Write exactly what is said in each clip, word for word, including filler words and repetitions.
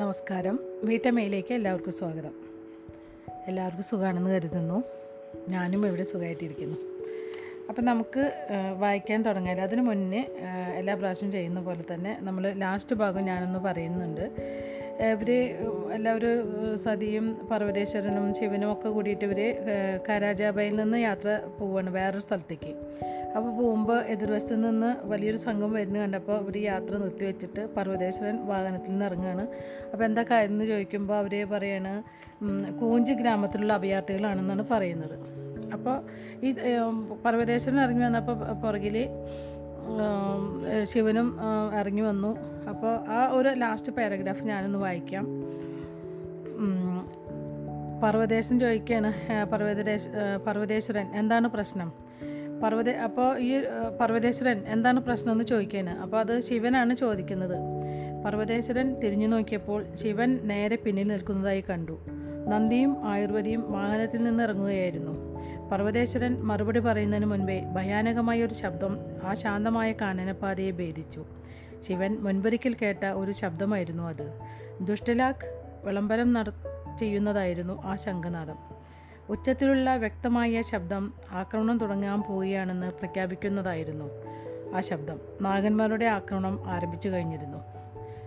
നമസ്കാരം. വീട്ടമ്മയിലേക്ക് എല്ലാവർക്കും സ്വാഗതം. എല്ലാവർക്കും സുഖമാണെന്ന് കരുതുന്നു. ഞാനും ഇവിടെ സുഖമായിട്ടിരിക്കുന്നു. അപ്പം നമുക്ക് വായിക്കാൻ തുടങ്ങാം. അതിനു മുന്നേ എല്ലാ പ്രാവശ്യം ചെയ്യുന്ന പോലെ തന്നെ നമ്മൾ ലാസ്റ്റ് ഭാഗം ഞാനൊന്ന് പറയുന്നുണ്ട്. ഇവർ എല്ലാവരും സതിയും പർവ്വതേശ്വരനും ശിവനും ഒക്കെ കൂടിയിട്ട് ഇവർ കാരാജാബയിൽ നിന്ന് യാത്ര പോവുകയാണ് വേറൊരു സ്ഥലത്തേക്ക്. അപ്പോൾ പോകുമ്പോൾ എതിർവശത്ത് നിന്ന് വലിയൊരു സംഘം വരുന്നത് കണ്ടപ്പോൾ അവർ യാത്ര നിർത്തിവെച്ചിട്ട് പർവ്വതേശ്വരൻ വാഹനത്തിൽ നിന്ന് ഇറങ്ങുകയാണ്. അപ്പോൾ എന്താ കാര്യം എന്ന് ചോദിക്കുമ്പോൾ അവർ പറയാണ് കൂഞ്ച് ഗ്രാമത്തിലുള്ള അഭയാർത്ഥികളാണെന്നാണ് പറയുന്നത്. അപ്പോൾ ഈ പർവ്വതേശ്വരൻ ഇറങ്ങി വന്നപ്പോൾ പുറകിൽ ശിവനും ഇറങ്ങി വന്നു. അപ്പോൾ ആ ഒരു ലാസ്റ്റ് പാരഗ്രാഫ് ഞാനൊന്ന് വായിക്കാം. പർവ്വതേശ്വരൻ ചോദിക്കുകയാണ്, പർവ്വതേശ് പർവ്വതേശ്വരൻ എന്താണ് പ്രശ്നം? പർവ്വത അപ്പോൾ ഈ പർവ്വതേശ്വരൻ എന്താണ് പ്രശ്നം എന്ന് ചോദിക്കാന്. അപ്പോൾ അത് ശിവനാണ് ചോദിക്കുന്നത്. പർവ്വതേശ്വരൻ തിരിഞ്ഞു നോക്കിയപ്പോൾ ശിവൻ നേരെ പിന്നിൽ നിൽക്കുന്നതായി കണ്ടു. നന്ദിയും ആയുർവേദിയും വാഹനത്തിൽ നിന്ന് ഇറങ്ങുകയായിരുന്നു. പർവ്വതേശ്വരൻ മറുപടി പറയുന്നതിന് മുൻപേ ഭയാനകമായ ഒരു ശബ്ദം ആ ശാന്തമായ കാനനപ്പാതയെ ഭേദിച്ചു. ശിവൻ മുൻപൊരിക്കൽ കേട്ട ഒരു ശബ്ദമായിരുന്നു അത്. ദുഷ്ടലാക്ക് വിളംബരം നട ചെയ്യുന്നതായിരുന്നു ആ ശംഖനാദം. ഉച്ചത്തിലുള്ള വ്യക്തമായ ശബ്ദം ആക്രമണം തുടങ്ങാൻ പോവുകയാണെന്ന് പ്രഖ്യാപിക്കുന്നതായിരുന്നു ആ ശബ്ദം. നാഗന്മാരുടെ ആക്രമണം ആരംഭിച്ചു കഴിഞ്ഞിരുന്നു.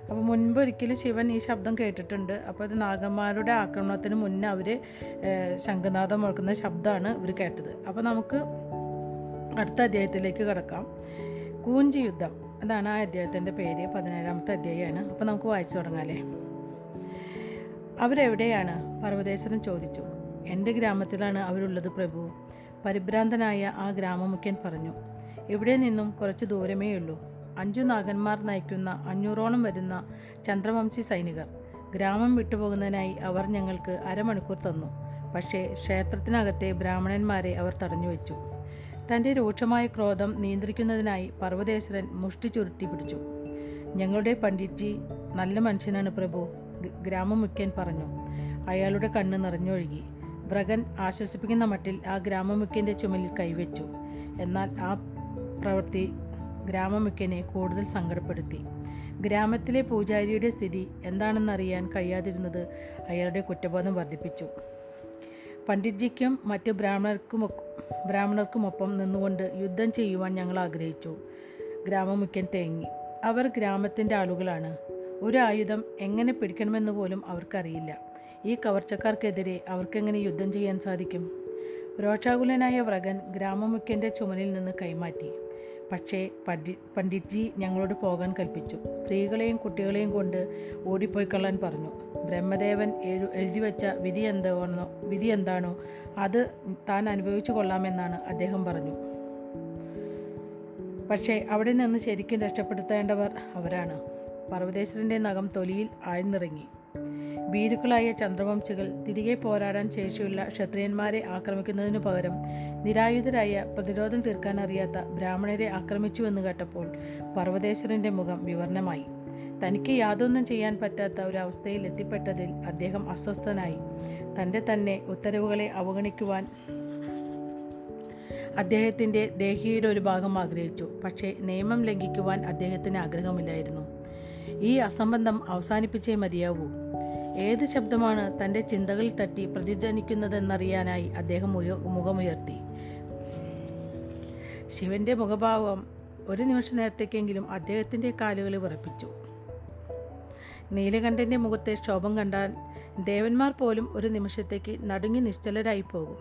അപ്പോൾ മുൻപൊരിക്കൽ ശിവൻ ഈ ശബ്ദം കേട്ടിട്ടുണ്ട്. അപ്പോൾ ഇത് നാഗന്മാരുടെ ആക്രമണത്തിന് മുന്നേ അവർ ശംഖനാദം മുഴക്കുന്ന ശബ്ദമാണ് ഇവർ കേട്ടത്. അപ്പോൾ നമുക്ക് അടുത്ത അധ്യായത്തിലേക്ക് കടക്കാം. കൂഞ്ച് യുദ്ധം, അതാണ് ആ അധ്യായത്തിൻ്റെ പേര്. പതിനേഴാമത്തെ അധ്യായമാണ്. അപ്പോൾ നമുക്ക് വായിച്ചു തുടങ്ങാമല്ലേ. അവരെവിടെയാണ്? പർവ്വതേശ്വരൻ ചോദിച്ചു. എൻ്റെ ഗ്രാമത്തിലാണ് അവരുള്ളത് പ്രഭു, പരിഭ്രാന്തനായ ആ ഗ്രാമമുഖ്യൻ പറഞ്ഞു. ഇവിടെ നിന്നും കുറച്ച് ദൂരമേയുള്ളൂ. അഞ്ചു നാഗന്മാർ നയിക്കുന്ന അഞ്ഞൂറോളം വരുന്ന ചന്ദ്രവംശി സൈനികർ ഗ്രാമം വിട്ടുപോകുന്നതിനായി അവർ ഞങ്ങൾക്ക് അരമണിക്കൂർ തന്നു. പക്ഷേ ക്ഷേത്രത്തിനകത്തെ ബ്രാഹ്മണന്മാരെ അവർ തടഞ്ഞുവെച്ചു. തൻ്റെ രൂക്ഷമായ ക്രോധം നിയന്ത്രിക്കുന്നതിനായി പർവ്വതേശ്വരൻ മുഷ്ടി ചുരുട്ടി പിടിച്ചു. ഞങ്ങളുടെ പണ്ഡിറ്റ്ജി നല്ല മനുഷ്യനാണ് പ്രഭു, ഗ്രാമമുഖ്യൻ പറഞ്ഞു. അയാളുടെ കണ്ണ് നിറഞ്ഞൊഴുകി. ഭ്രഗൻ ആശ്വസിപ്പിക്കുന്ന മട്ടിൽ ആ ഗ്രാമമുഖ്യൻ്റെ ചുമലിൽ കൈവച്ചു. എന്നാൽ ആ പ്രവൃത്തി ഗ്രാമമുഖ്യനെ കൂടുതൽ സങ്കടപ്പെടുത്തി. ഗ്രാമത്തിലെ പൂജാരിയുടെ സ്ഥിതി എന്താണെന്നറിയാൻ കഴിയാതിരുന്നത് അയാളുടെ കുറ്റബോധം വർദ്ധിപ്പിച്ചു. പണ്ഡിറ്റ്ജിക്കും മറ്റ് ബ്രാഹ്മണർക്കും ബ്രാഹ്മണർക്കുമൊപ്പം നിന്നുകൊണ്ട് യുദ്ധം ചെയ്യുവാൻ ഞങ്ങൾ ആഗ്രഹിച്ചു. ഗ്രാമമുഖ്യൻ തേങ്ങി. അവർ ഗ്രാമത്തിൻ്റെ ആളുകളാണ്. ഒരു ആയുധം എങ്ങനെ പിടിക്കണമെന്ന് പോലും അവർക്കറിയില്ല. ഈ കവർച്ചക്കാർക്കെതിരെ അവർക്കെങ്ങനെ യുദ്ധം ചെയ്യാൻ സാധിക്കും? രോഷാകുലനായ വ്രഗൻ ഗ്രാമമുഖ്യൻ്റെ ചുമലിൽ നിന്ന് കൈമാറ്റി. പക്ഷേ പണ്ഡി പണ്ഡിറ്റ്ജി ഞങ്ങളോട് പോകാൻ കൽപ്പിച്ചു. സ്ത്രീകളെയും കുട്ടികളെയും കൊണ്ട് ഓടിപ്പോയിക്കൊള്ളാൻ പറഞ്ഞു. ബ്രഹ്മദേവൻ എഴു എഴുതി വെച്ച വിധി എന്താണെന്നോ വിധി എന്താണോ അത് താൻ അനുഭവിച്ചു കൊള്ളാമെന്നാണ് അദ്ദേഹം പറഞ്ഞു. പക്ഷേ അവിടെ നിന്ന് ശരിക്കും രക്ഷപ്പെടുത്തേണ്ടവർ അവരാണ്. പർവ്വതേശ്വരൻ്റെ നഖം തൊലിയിൽ ആഴ്ന്നിറങ്ങി. ഭീരുക്കളായ ചന്ദ്രവംശികൾ തിരികെ പോരാടാൻ ശേഷിയുള്ള ക്ഷത്രിയന്മാരെ ആക്രമിക്കുന്നതിനു പകരം നിരായുധരായ പ്രതിരോധം തീർക്കാൻ അറിയാത്ത ബ്രാഹ്മണരെ ആക്രമിച്ചുവെന്ന് കേട്ടപ്പോൾ പർവ്വതേശ്വരൻ്റെ മുഖം വിവർണമായി. തനിക്ക് യാതൊന്നും ചെയ്യാൻ പറ്റാത്ത ഒരവസ്ഥയിൽ എത്തിപ്പെട്ടതിൽ അദ്ദേഹം അസ്വസ്ഥനായി. തൻ്റെ തന്നെ ഉത്തരവുകളെ അവഗണിക്കുവാൻ അദ്ദേഹത്തിൻ്റെ ദേഹിയുടെ ഒരു ഭാഗം ആഗ്രഹിച്ചു. പക്ഷേ നിയമം ലംഘിക്കുവാൻ അദ്ദേഹത്തിന് ആഗ്രഹമില്ലായിരുന്നു. ഈ അസംബന്ധം അവസാനിപ്പിച്ചേ മതിയാവൂ. ഏത് ശബ്ദമാണ് തൻ്റെ ചിന്തകളിൽ തട്ടി പ്രതിധ്വനിക്കുന്നതെന്നറിയാനായി അദ്ദേഹം മുഖമുയർത്തി. ശിവൻ്റെ മുഖഭാവം ഒരു നിമിഷ നേരത്തേക്കെങ്കിലും അദ്ദേഹത്തിൻ്റെ കാലുകൾ വിറപ്പിച്ചു. നീലകണ്ഠൻ്റെ മുഖത്തെ ക്ഷോഭം കണ്ടാൽ ദേവന്മാർ പോലും ഒരു നിമിഷത്തേക്ക് നടുങ്ങി നിശ്ചലരായി പോകും.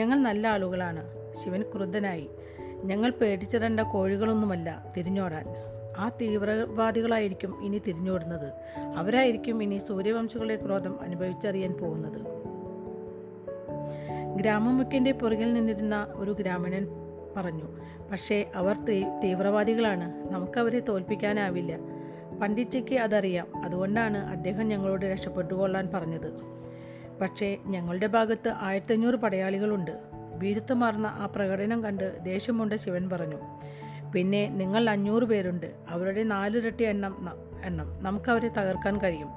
ഞങ്ങൾ നല്ല ആളുകളാണ്. ശിവൻ ക്രുദ്ധനായി. ഞങ്ങൾ പേടിച്ചിടേണ്ട കോഴികളൊന്നുമല്ല തിരിഞ്ഞോടാൻ. ആ തീവ്രവാദികളായിരിക്കും ഇനി തിരിഞ്ഞോടുന്നത്. അവരായിരിക്കും ഇനി സൂര്യവംശികളെ ക്രോധം അനുഭവിച്ചറിയാൻ പോകുന്നത്. ഗ്രാമമുഖ്യൻ്റെ പുറകിൽ നിന്നിരുന്ന ഒരു ഗ്രാമീണൻ പറഞ്ഞു. പക്ഷേ അവർ തീവ്രവാദികളാണ്. നമുക്കവരെ തോൽപ്പിക്കാനാവില്ല. പണ്ഡിറ്റ്ജിക്ക് അതറിയാം. അതുകൊണ്ടാണ് അദ്ദേഹം ഞങ്ങളോട് രക്ഷപ്പെട്ടുകൊള്ളാൻ പറഞ്ഞത്. പക്ഷേ ഞങ്ങളുടെ ഭാഗത്ത് ആയിരത്തഞ്ഞൂറ് പടയാളികളുണ്ട്. വീരുത്വമാർന്ന ആ പ്രകടനം കണ്ട് ദേഷ്യം കൊണ്ട് ശിവൻ പറഞ്ഞു. പിന്നെ നിങ്ങൾ അഞ്ഞൂറ് പേരുണ്ട്. അവരുടെ നാലിരട്ടി എണ്ണം എണ്ണം നമുക്കവരെ തകർക്കാൻ കഴിയും.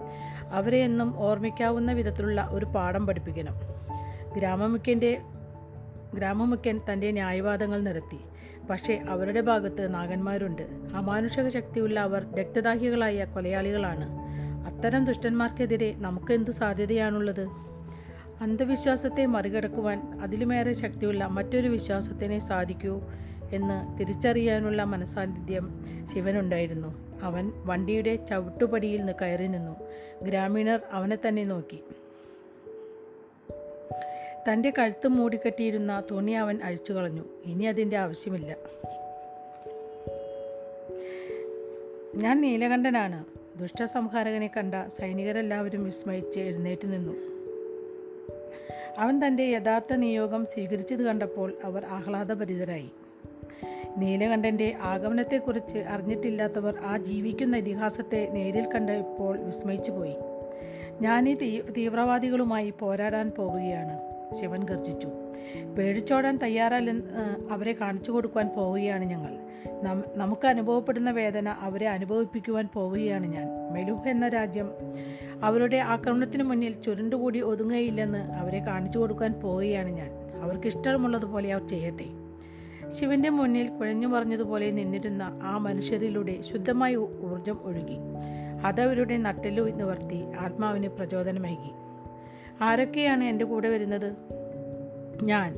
അവരെ എന്നും ഓർമ്മിക്കാവുന്ന വിധത്തിലുള്ള ഒരു പാഠം പഠിപ്പിക്കണം. ഗ്രാമമുഖ്യൻ്റെ ഗ്രാമമുഖ്യൻ തൻ്റെ ന്യായവാദങ്ങൾ നിരത്തി. പക്ഷേ അവരുടെ ഭാഗത്ത് നാഗന്മാരുണ്ട്. അമാനുഷിക ശക്തിയുള്ള അവർ രക്തദാഹികളായ കൊലയാളികളാണ്. അത്തരം ദുഷ്ടന്മാർക്കെതിരെ നമുക്ക് എന്ത് സാധ്യതയാണുള്ളത്? അന്ധവിശ്വാസത്തെ മറികടക്കുവാൻ അതിലുമേറെ ശക്തിയുള്ള മറ്റൊരു വിശ്വാസത്തിനെ സാധിക്കൂ എന്ന് തിരിച്ചറിയാനുള്ള മനസാന്നിധ്യം ശിവനുണ്ടായിരുന്നു. അവൻ വണ്ടിയുടെ ചവിട്ടുപടിയിൽ നിന്ന് കയറി നിന്നു. ഗ്രാമീണർ അവനെ തന്നെ നോക്കി. തൻ്റെ കഴുത്ത് മൂടിക്കെട്ടിയിരുന്ന തുണി അവൻ അഴിച്ചു കളഞ്ഞു. ഇനി അതിൻ്റെ ആവശ്യമില്ല. ഞാൻ നീലകണ്ഠനാണ്. ദുഷ്ടസംഹാരകനെ കണ്ട സൈനികരെല്ലാവരും വിസ്മയിച്ച് എഴുന്നേറ്റ് നിന്നു. അവൻ തൻ്റെ യഥാർത്ഥ നിയോഗം സ്വീകരിച്ചത് കണ്ടപ്പോൾ അവർ ആഹ്ലാദഭരിതരായി. നീലകണ്ഠൻ്റെ ആഗമനത്തെക്കുറിച്ച് അറിഞ്ഞിട്ടില്ലാത്തവർ ആ ജീവിക്കുന്ന ഇതിഹാസത്തെ നേരിൽ കണ്ട് ഇപ്പോൾ വിസ്മയിച്ചു പോയി. ഞാനീ തീ തീവ്രവാദികളുമായി പോരാടാൻ പോവുകയാണ്, ശിവൻ ഗർജിച്ചു. പേടിച്ചോടാൻ തയ്യാറല്ലെന്ന് അവരെ കാണിച്ചു കൊടുക്കുവാൻ പോവുകയാണ് ഞങ്ങൾ. നമുക്ക് അനുഭവപ്പെടുന്ന വേദന അവരെ അനുഭവിപ്പിക്കുവാൻ പോവുകയാണ് ഞാൻ. മെലൂഹ് എന്ന രാജ്യം അവരുടെ ആക്രമണത്തിന് മുന്നിൽ ചുരുണ്ടുകൂടി ഒതുങ്ങയില്ലെന്ന് അവരെ കാണിച്ചു കൊടുക്കാൻ പോവുകയാണ് ഞാൻ. അവർക്കിഷ്ടമുള്ളതുപോലെ അവർ ചെയ്യട്ടെ. ശിവന്റെ മുന്നിൽ കുഴഞ്ഞു പറഞ്ഞതുപോലെ നിന്നിരുന്ന ആ മനുഷ്യരിലൂടെ ശുദ്ധമായ ഊർജം ഒഴുകി. അതവരുടെ നട്ടെല്ലു നിവർത്തി ആത്മാവിന് പ്രചോദനമേകി. ആരൊക്കെയാണ് എൻ്റെ കൂടെ വരുന്നത്? ഞാൻ,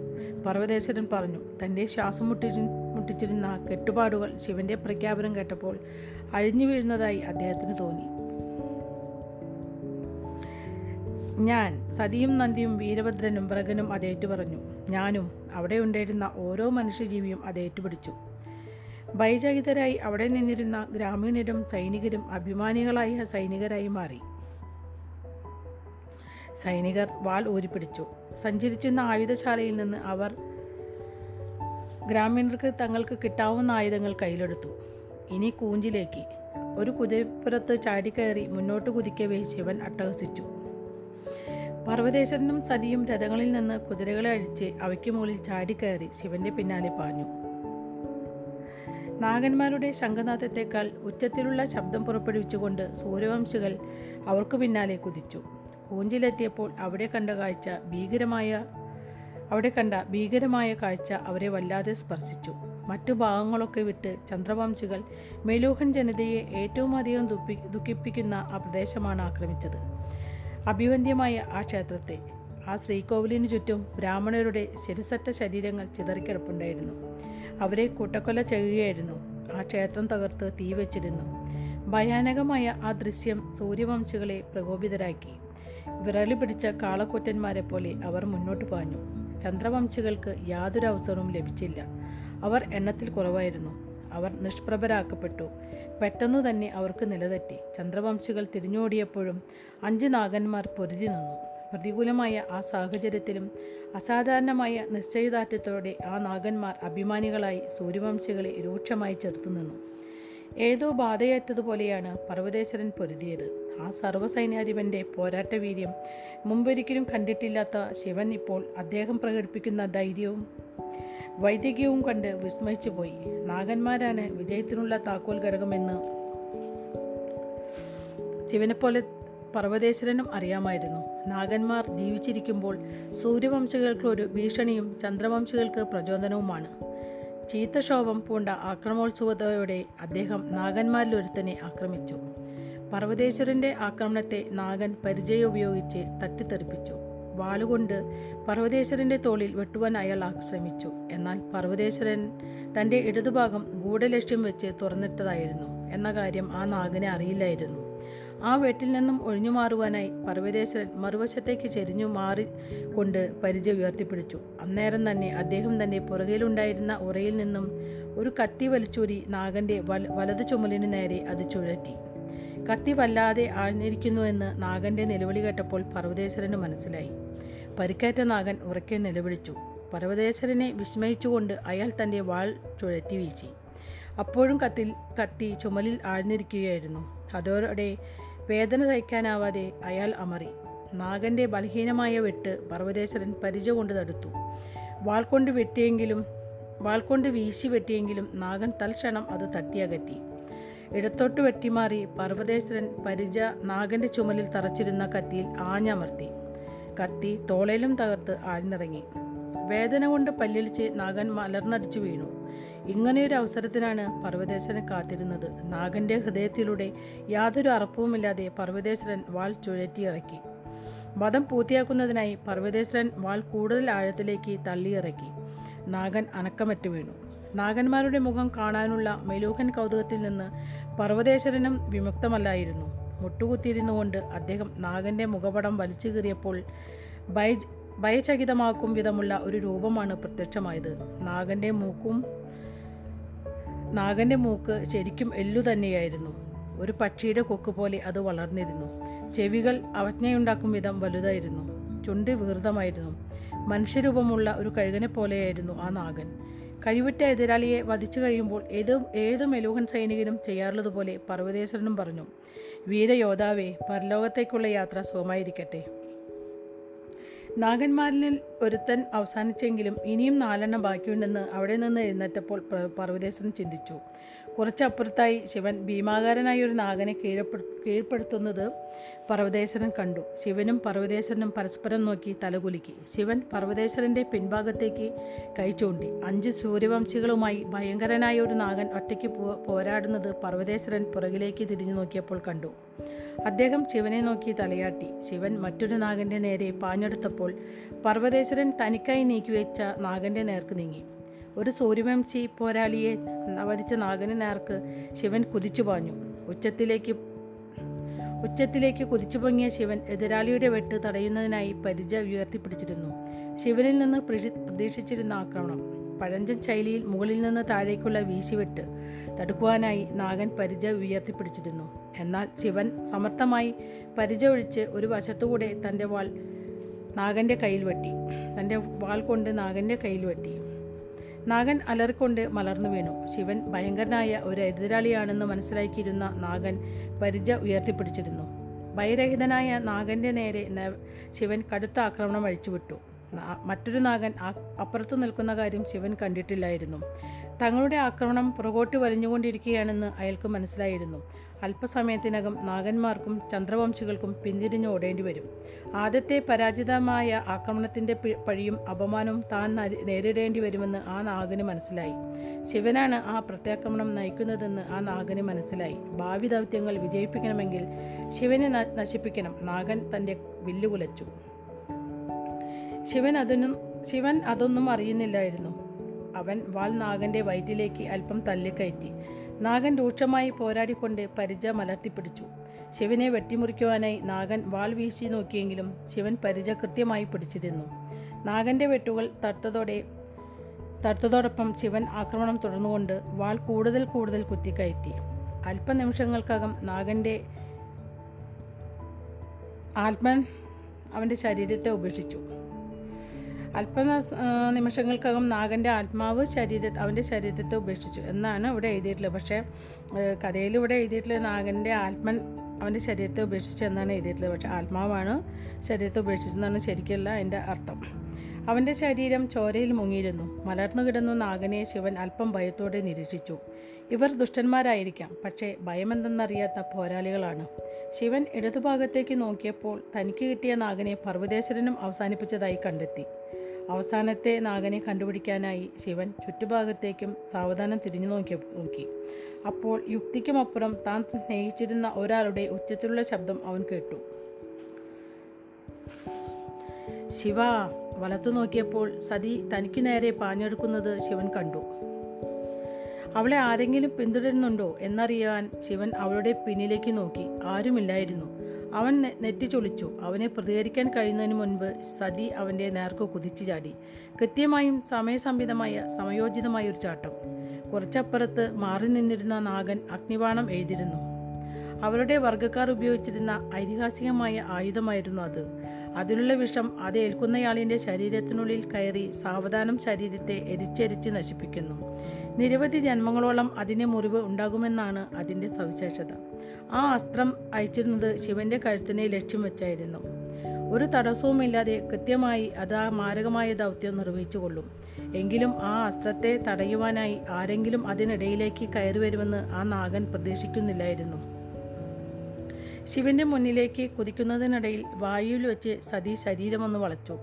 പർവ്വതേശ്വരൻ പറഞ്ഞു. തൻ്റെ ശ്വാസം മുട്ടി മുട്ടിച്ചിരുന്ന കെട്ടുപാടുകൾ ശിവന്റെ പ്രഖ്യാപനം കേട്ടപ്പോൾ അഴിഞ്ഞു വീഴുന്നതായി അദ്ദേഹത്തിന് തോന്നി. ഞാൻ, സതിയും നന്ദിയും വീരഭദ്രനും വ്രഗനും അതേറ്റു പറഞ്ഞു. ഞാനും. അവിടെ ഉണ്ടായിരുന്ന ഓരോ മനുഷ്യജീവിയും അതേറ്റുപിടിച്ചു. ഭയചകിതരായി അവിടെ നിന്നിരുന്ന ഗ്രാമീണരും സൈനികരും അഭിമാനികളായ സൈനികരായി മാറി. സൈനികർ വാൾ ഊരിപ്പിടിച്ചു. സഞ്ചരിച്ചിരുന്ന ആയുധശാലയിൽ നിന്ന് അവർ ഗ്രാമീണർക്ക് തങ്ങൾക്ക് കിട്ടാവുന്ന ആയുധങ്ങൾ കയ്യിലെടുത്തു. ഇനി കൂഞ്ചിലേക്ക്. ഒരു കുതിരപ്പുറത്ത് ചാടിക്കയറി മുന്നോട്ട് കുതിക്കവേ ശിവൻ അട്ടഹസിച്ചു. പർവ്വതേശ്വരനും സതിയും രഥങ്ങളിൽ നിന്ന് കുതിരകളെ അഴിച്ച് അവയ്ക്ക് മുകളിൽ ചാടിക്കയറി ശിവന്റെ പിന്നാലെ പാഞ്ഞു. നാഗന്മാരുടെ ശംഖനാഥത്തേക്കാൾ ഉച്ചത്തിലുള്ള ശബ്ദം പുറപ്പെടുവിച്ചുകൊണ്ട് സൂര്യവംശികൾ അവർക്ക് പിന്നാലെ കുതിച്ചു. കൂഞ്ചിലെത്തിയപ്പോൾ അവിടെ കണ്ട കാഴ്ച ഭീകരമായ അവിടെ കണ്ട ഭീകരമായ കാഴ്ച അവരെ വല്ലാതെ സ്പർശിച്ചു. മറ്റു ഭാഗങ്ങളൊക്കെ വിട്ട് ചന്ദ്രവംശികൾ മെലൂഹൻ ജനതയെ ഏറ്റവും അധികം ദുഃഖി ദുഃഖിപ്പിക്കുന്ന ആ പ്രദേശമാണ് ആക്രമിച്ചത്. അഭിവന്ദ്യമായ ആ ക്ഷേത്രത്തെ, ആ ശ്രീകോവിലിനു ചുറ്റും ബ്രാഹ്മണരുടെ ശരിസറ്റ ശരീരങ്ങൾ ചിതറിക്കിടപ്പുണ്ടായിരുന്നു. അവരെ കൂട്ടക്കൊല ചെയ്യുകയായിരുന്നു. ആ ക്ഷേത്രം തകർത്ത് തീ വെച്ചിരുന്നു. ഭയാനകമായ ആ ദൃശ്യം സൂര്യവംശികളെ പ്രകോപിതരാക്കി. വിറലി പിടിച്ച കാളക്കൂറ്റന്മാരെ പോലെ അവർ മുന്നോട്ട് പാഞ്ഞു. ചന്ദ്രവംശികൾക്ക് യാതൊരു അവസരവും ലഭിച്ചില്ല. അവർ എണ്ണത്തിൽ കുറവായിരുന്നു. അവർ നിഷ്പ്രഭരാക്കപ്പെട്ടു. പെട്ടെന്നു തന്നെ അവർക്ക് നിലതെറ്റി. ചന്ദ്രവംശികൾ തിരിഞ്ഞോടിയപ്പോഴും അഞ്ച് നാഗന്മാർ പൊരുതി നിന്നു. പ്രതികൂലമായ ആ സാഹചര്യത്തിലും അസാധാരണമായ നിശ്ചയദാർഢ്യത്തോടെ ആ നാഗന്മാർ അഭിമാനികളായി സൂര്യവംശികളെ രൂക്ഷമായി ചെറുത്തു നിന്നു. ഏതോ ബാധയേറ്റതുപോലെയാണ് പർവ്വതേശ്വരൻ പൊരുതിയത്. ആ സർവ്വസൈന്യാധിപൻ്റെ പോരാട്ട വീര്യം മുമ്പൊരിക്കലും കണ്ടിട്ടില്ലാത്ത ശിവൻ ഇപ്പോൾ അദ്ദേഹം പ്രകടിപ്പിക്കുന്ന ധൈര്യവും വൈദികവും കണ്ട് വിസ്മയിച്ചു പോയി. നാഗന്മാരാണ് വിജയത്തിനുള്ള താക്കോൽ ഘടകമെന്ന് ശിവനെപ്പോലെ പർവ്വതേശ്വരനും അറിയാമായിരുന്നു. നാഗന്മാർ ജീവിച്ചിരിക്കുമ്പോൾ സൂര്യവംശികൾക്ക് ഒരു ഭീഷണിയും ചന്ദ്രവംശികൾക്ക് പ്രചോദനവുമാണ്. ചീത്തക്ഷോഭം പൂണ്ട ആക്രമോത്സുകതയോടെ അദ്ദേഹം നാഗന്മാരിലൊരുത്തനെ ആക്രമിച്ചു. പർവ്വതേശ്വരൻ്റെ ആക്രമണത്തെ നാഗൻ പരിചയം ഉപയോഗിച്ച് തട്ടിത്തെറിപ്പിച്ചു. വാളുകൊണ്ട് പർവ്വതേശ്വരൻ്റെ തോളിൽ വെട്ടുവാൻ അയാൾ ശ്രമിച്ചു. എന്നാൽ പർവ്വതേശ്വരൻ തൻ്റെ ഇടതുഭാഗം ഗൂഢലക്ഷ്യം വെച്ച് തുറന്നിട്ടതായിരുന്നു എന്ന കാര്യം ആ നാഗനെ അറിയില്ലായിരുന്നു. ആ വെട്ടിൽ നിന്നും ഒഴിഞ്ഞു മാറുവാനായി പർവ്വതേശ്വരൻ മറുവശത്തേക്ക് ചെരിഞ്ഞു മാറിക്കൊണ്ട് പരിച ഉയർത്തിപ്പിടിച്ചു. അന്നേരം തന്നെ അദ്ദേഹം തൻ്റെ പുറകിലുണ്ടായിരുന്ന ഉറയിൽ നിന്നും ഒരു കത്തി വലിച്ചൂരി നാഗൻ്റെ വല വലതു ചുമലിനു നേരെ അത് ചുഴറ്റി. കത്തി വല്ലാതെ ആഴ്ന്നിരിക്കുന്നുവെന്ന് നാഗൻ്റെ നിലവിളി കേട്ടപ്പോൾ പർവ്വതേശ്വരന് മനസ്സിലായി. പരിക്കേറ്റ നാഗൻ ഉറക്കെ നിലവിളിച്ചു. പർവ്വതേശ്വരനെ വിസ്മയിച്ചുകൊണ്ട് അയാൾ തൻ്റെ വാൾ ചുഴറ്റി വീശി. അപ്പോഴും കത്തിൽ കത്തി ചുമലിൽ ആഴ്ന്നിരിക്കുകയായിരുന്നു. അതോടെ വേദന സഹിക്കാനാവാതെ അയാൾ അമറി. നാഗൻ്റെ ബലഹീനമായ വെട്ട് പർവ്വതേശ്വരൻ പരിച കൊണ്ട് തടുത്തു. വാൾ കൊണ്ട് വെട്ടിയെങ്കിലും വാൾ കൊണ്ട് വീശി വെട്ടിയെങ്കിലും നാഗൻ തൽക്ഷണം അത് തട്ടിയകറ്റി. ഇടത്തോട്ട് വെട്ടിമാറി പർവ്വതേശ്വരൻ പരിച നാഗൻ്റെ ചുമലിൽ തറച്ചിരുന്ന കത്തിയിൽ ആഞ്ഞമർത്തി. കത്തി തോളേലും തകർത്ത് ആഴ്ന്നിറങ്ങി. വേദന കൊണ്ട് പല്ലിളിച്ച് നാഗൻ മലർന്നടിച്ചു വീണു. ഇങ്ങനെയൊരു അവസരത്തിനാണ് പർവ്വതേശ്വരൻ കാത്തിരുന്നത്. നാഗന്റെ ഹൃദയത്തിലൂടെ യാതൊരു അറപ്പവുമില്ലാതെ പർവ്വതേശ്വരൻ വാൾ ചുഴറ്റിയിറക്കി. വധം പൂർത്തിയാക്കുന്നതിനായി പർവ്വതേശ്വരൻ വാൾ കൂടുതൽ ആഴത്തിലേക്ക് തള്ളിയിറക്കി. നാഗൻ അനക്കമറ്റു വീണു. നാഗന്മാരുടെ മുഖം കാണാനുള്ള മെലൂഹൻ കൗതുകത്തിൽ നിന്ന് പർവ്വതേശ്വരനും വിമുക്തമല്ലായിരുന്നു. മുട്ടുകുത്തിയിരുന്നു കൊണ്ട് അദ്ദേഹം നാഗന്റെ മുഖപടം വലിച്ചു കീറിയപ്പോൾ ഭയ ഭയചകിതമാക്കും വിധമുള്ള ഒരു രൂപമാണ് പ്രത്യക്ഷമായത്. നാഗന്റെ മൂക്കും നാഗന്റെ മൂക്ക് ശരിക്കും എല്ലു തന്നെയായിരുന്നു. ഒരു പക്ഷിയുടെ കൊക്ക് പോലെ അത് വളർന്നിരുന്നു. ചെവികൾ അവജ്ഞയുണ്ടാക്കും വിധം വലുതായിരുന്നു. ചുണ്ട് വീർതമായിരുന്നു. മനുഷ്യരൂപമുള്ള ഒരു കഴുകനെ പോലെയായിരുന്നു ആ നാഗൻ. കഴിവുറ്റ എതിരാളിയെ വധിച്ചു കഴിയുമ്പോൾ ഏത് ഏത് മെലൂഹൻ സൈനികനും ചെയ്യാറുള്ളതുപോലെ പർവ്വതേശ്വരനും പറഞ്ഞു, വീരയോദ്ധാവേ, പരലോകത്തേക്കുള്ള യാത്ര സുഖമായിരിക്കട്ടെ. നാഗന്മാരിൽ ഒരുത്തൻ അവസാനിച്ചെങ്കിലും ഇനിയും നാലെണ്ണം ബാക്കിയുണ്ടെന്ന് അവിടെ നിന്ന് എഴുന്നേറ്റപ്പോൾ പർവ്വതേശ്വരൻ ചിന്തിച്ചു. കുറച്ചപ്പുറത്തായി ശിവൻ ഭീമാകാരനായ ഒരു നാഗനെ കീഴ്പ്പെടു കീഴ്പ്പെടുത്തുന്നത് പർവ്വതേശ്വരൻ കണ്ടു. ശിവനും പർവ്വതേശ്വരനും പരസ്പരം നോക്കി തലകുലുക്കി. ശിവൻ പർവ്വതേശ്വരൻ്റെ പിൻഭാഗത്തേക്ക് കൈ ചൂണ്ടി. അഞ്ച് സൂര്യവംശികളുമായി ഭയങ്കരനായ ഒരു നാഗൻ ഒറ്റയ്ക്ക് പോരാടുന്നത് പർവ്വതേശ്വരൻ പുറകിലേക്ക് തിരിഞ്ഞു നോക്കിയപ്പോൾ കണ്ടു. അദ്ദേഹം ശിവനെ നോക്കി തലയാട്ടി. ശിവൻ മറ്റൊരു നാഗൻ്റെ നേരെ പാഞ്ഞെടുത്തപ്പോൾ പർവ്വതേശ്വരൻ തനിക്കായി നീക്കിവെച്ച നാഗൻ്റെ നേർക്ക് നീങ്ങി. ഒരു സൂര്യവംശി പോരാളിയെ വധിച്ച നാഗന് നേർക്ക് ശിവൻ കുതിച്ചു പാഞ്ഞു. ഉച്ചത്തിലേക്ക് ഉച്ചത്തിലേക്ക് കുതിച്ചു പൊങ്ങിയ ശിവൻ എതിരാളിയുടെ വെട്ട് തടയുന്നതിനായി പരിച ഉയർത്തിപ്പിടിച്ചിരുന്നു. ശിവനിൽ നിന്ന് പ്രതീക്ഷിച്ചിരുന്ന ആക്രമണം, പഴഞ്ചൻ ശൈലിയിൽ മുകളിൽ നിന്ന് താഴേക്കുള്ള വീശിവെട്ട് തടുക്കുവാനായി നാഗൻ പരിച ഉയർത്തിപ്പിടിച്ചിരുന്നു. എന്നാൽ ശിവൻ സമർത്ഥമായി പരിച ഒഴിച്ച് ഒരു വശത്തുകൂടെ തൻ്റെ വാൾ നാഗൻ്റെ കയ്യിൽ വെട്ടി തൻ്റെ വാൾ കൊണ്ട് നാഗൻ്റെ കയ്യിൽ വെട്ടി. നാഗൻ അലറിക്കൊണ്ട് മലർന്നു വീണു. ശിവൻ ഭയങ്കരനായ ഒരു എതിരാളിയാണെന്ന് മനസ്സിലാക്കിയിരുന്ന നാഗൻ പരിച ഉയർത്തിപ്പിടിച്ചിരുന്നു. ഭയരഹിതനായ നാഗൻ്റെ നേരെ ശിവൻ കടുത്ത ആക്രമണം അഴിച്ചുവിട്ടു. മറ്റൊരു നാഗൻ അപ്പുറത്തു നിൽക്കുന്ന കാര്യം ശിവൻ കണ്ടിട്ടില്ലായിരുന്നു. തങ്ങളുടെ ആക്രമണം പുറകോട്ട് വലിഞ്ഞുകൊണ്ടിരിക്കുകയാണെന്ന് അയാൾക്ക് മനസ്സിലായിരുന്നു. അല്പസമയത്തിനകം നാഗന്മാർക്കും ചന്ദ്രവംശികൾക്കും പിന്തിരിഞ്ഞു ഓടേണ്ടി വരും. ആദ്യത്തെ പരാജിതമായ ആക്രമണത്തിൻ്റെ പഴിയും അപമാനവും താൻ നേരിടേണ്ടി വരുമെന്ന് ആ നാഗന് മനസ്സിലായി. ശിവനാണ് ആ പ്രത്യാക്രമണം നയിക്കുന്നതെന്ന് ആ നാഗന് മനസ്സിലായി. ഭാവി ദൗത്യങ്ങൾ വിജയിപ്പിക്കണമെങ്കിൽ ശിവനെ നശിപ്പിക്കണം. നാഗൻ തൻ്റെ വില്ലുകുലച്ചു. ശിവൻ അതിനും ശിവൻ അതൊന്നും അറിയുന്നില്ലായിരുന്നു. അവൻ വാൾ നാഗൻ്റെ വയറ്റിലേക്ക് അല്പം തള്ളിക്കയറ്റി. നാഗൻ രൂക്ഷമായി പോരാടിക്കൊണ്ട് പരിച മലർത്തിപ്പിടിച്ചു. ശിവനെ വെട്ടിമുറിക്കുവാനായി നാഗൻ വാൾ വീശി നോക്കിയെങ്കിലും ശിവൻ പരിച കൃത്യമായി പിടിച്ചിരുന്നു. നാഗൻ്റെ വെട്ടുകൾ തടുത്തതോടെ തടുത്തതോടൊപ്പം ശിവൻ ആക്രമണം തുടർന്നുകൊണ്ട് വാൾ കൂടുതൽ കൂടുതൽ കുത്തിക്കയറ്റി. അല്പനിമിഷങ്ങൾക്കകം നാഗൻ്റെ ആത്മൻ അവൻ്റെ ശരീരത്തെ ഉപേക്ഷിച്ചു. അല്പ നിമിഷങ്ങൾക്കകം നാഗൻ്റെ ആത്മാവ് ശരീര അവൻ്റെ ശരീരത്തെ ഉപേക്ഷിച്ചു എന്നാണ് ഇവിടെ എഴുതിയിട്ടുള്ളത്. പക്ഷേ കഥയിൽ ഇവിടെ എഴുതിയിട്ടുള്ള നാഗൻ്റെ ആത്മൻ അവൻ്റെ ശരീരത്തെ ഉപേക്ഷിച്ചു എന്നാണ് എഴുതിയിട്ടുള്ളത്. പക്ഷേ ആത്മാവാണ് ശരീരത്തെ ഉപേക്ഷിച്ചതെന്നാണ് ശരിക്കുള്ള അതിൻ്റെ അർത്ഥം. അവൻ്റെ ശരീരം ചോരയിൽ മുങ്ങിയിരുന്നു. മലർന്നു കിടന്നു നാഗനെ ശിവൻ അല്പം ഭയത്തോടെ നിരീക്ഷിച്ചു. ഇവർ ദുഷ്ടന്മാരായിരിക്കാം, പക്ഷേ ഭയമെന്തെന്നറിയാത്ത പോരാളികളാണ്. ശിവൻ ഇടതുഭാഗത്തേക്ക് നോക്കിയപ്പോൾ തനിക്ക് കിട്ടിയ നാഗനെ പർവ്വതേശ്വരനും അവസാനിപ്പിച്ചതായി കണ്ടെത്തി. അവസാനത്തെ നാഗനെ കണ്ടുപിടിക്കാനായി ശിവൻ ചുറ്റുഭാഗത്തേക്കും സാവധാനം തിരിഞ്ഞു നോക്കി നോക്കി അപ്പോൾ യുക്തിക്കുമപ്പുറം താൻ സ്നേഹിച്ചിരുന്ന ഒരാളുടെ ഉച്ചത്തിലുള്ള ശബ്ദം അവൻ കേട്ടു. ശിവ വലത്തു നോക്കിയപ്പോൾ സതി തനിക്കു നേരെ പാഞ്ഞെടുക്കുന്നത് ശിവൻ കണ്ടു. അവളെ ആരെങ്കിലും പിന്തുടരുന്നുണ്ടോ എന്നറിയാൻ ശിവൻ അവളുടെ പിന്നിലേക്ക് നോക്കി. ആരുമില്ലായിരുന്നു. അവൻ നെറ്റിച്ചൊളിച്ചു. അവനെ പ്രതികരിക്കാൻ കഴിയുന്നതിന് മുൻപ് സതി അവൻ്റെ നേർക്ക് കുതിച്ചു ചാടി. കൃത്യമായും സമയസംബിതമായ സമയോചിതമായ ഒരു ചാട്ടം. കുറച്ചപ്പുറത്ത് മാറി നിന്നിരുന്ന നാഗൻ അഗ്നിബാണം എയ്തിരുന്നു. അവരുടെ വർഗ്ഗക്കാർ ഉപയോഗിച്ചിരുന്ന ഐതിഹാസികമായ ആയുധമായിരുന്നു അത്. അതിലുള്ള വിഷം അത് ഏൽക്കുന്നയാളിൻ്റെ ശരീരത്തിനുള്ളിൽ കയറി സാവധാനം ശരീരത്തെ എരിച്ചെരിച്ച് നശിപ്പിക്കുന്നു. നിരവധി ജന്മങ്ങളോളം അതിന് മുറിവ് ഉണ്ടാകുമെന്നാണ് അതിൻ്റെ സവിശേഷത. ആ അസ്ത്രം അയച്ചിരുന്നത് ശിവൻ്റെ കഴുത്തിനെ ലക്ഷ്യം വെച്ചായിരുന്നു. ഒരു തടസ്സവുമില്ലാതെ കൃത്യമായി അത് ആ മാരകമായ ദൗത്യം നിർവഹിച്ചു കൊള്ളും. എങ്കിലും ആ അസ്ത്രത്തെ തടയുവാനായി ആരെങ്കിലും അതിനിടയിലേക്ക് കയറി വരുമെന്ന് ആ നാഗൻ പ്രതീക്ഷിക്കുന്നില്ലായിരുന്നു. ശിവൻ്റെ മുന്നിലേക്ക് കുതിക്കുന്നതിനിടയിൽ വായുവിൽ വെച്ച് സതി ശരീരമൊന്ന് വളച്ചു.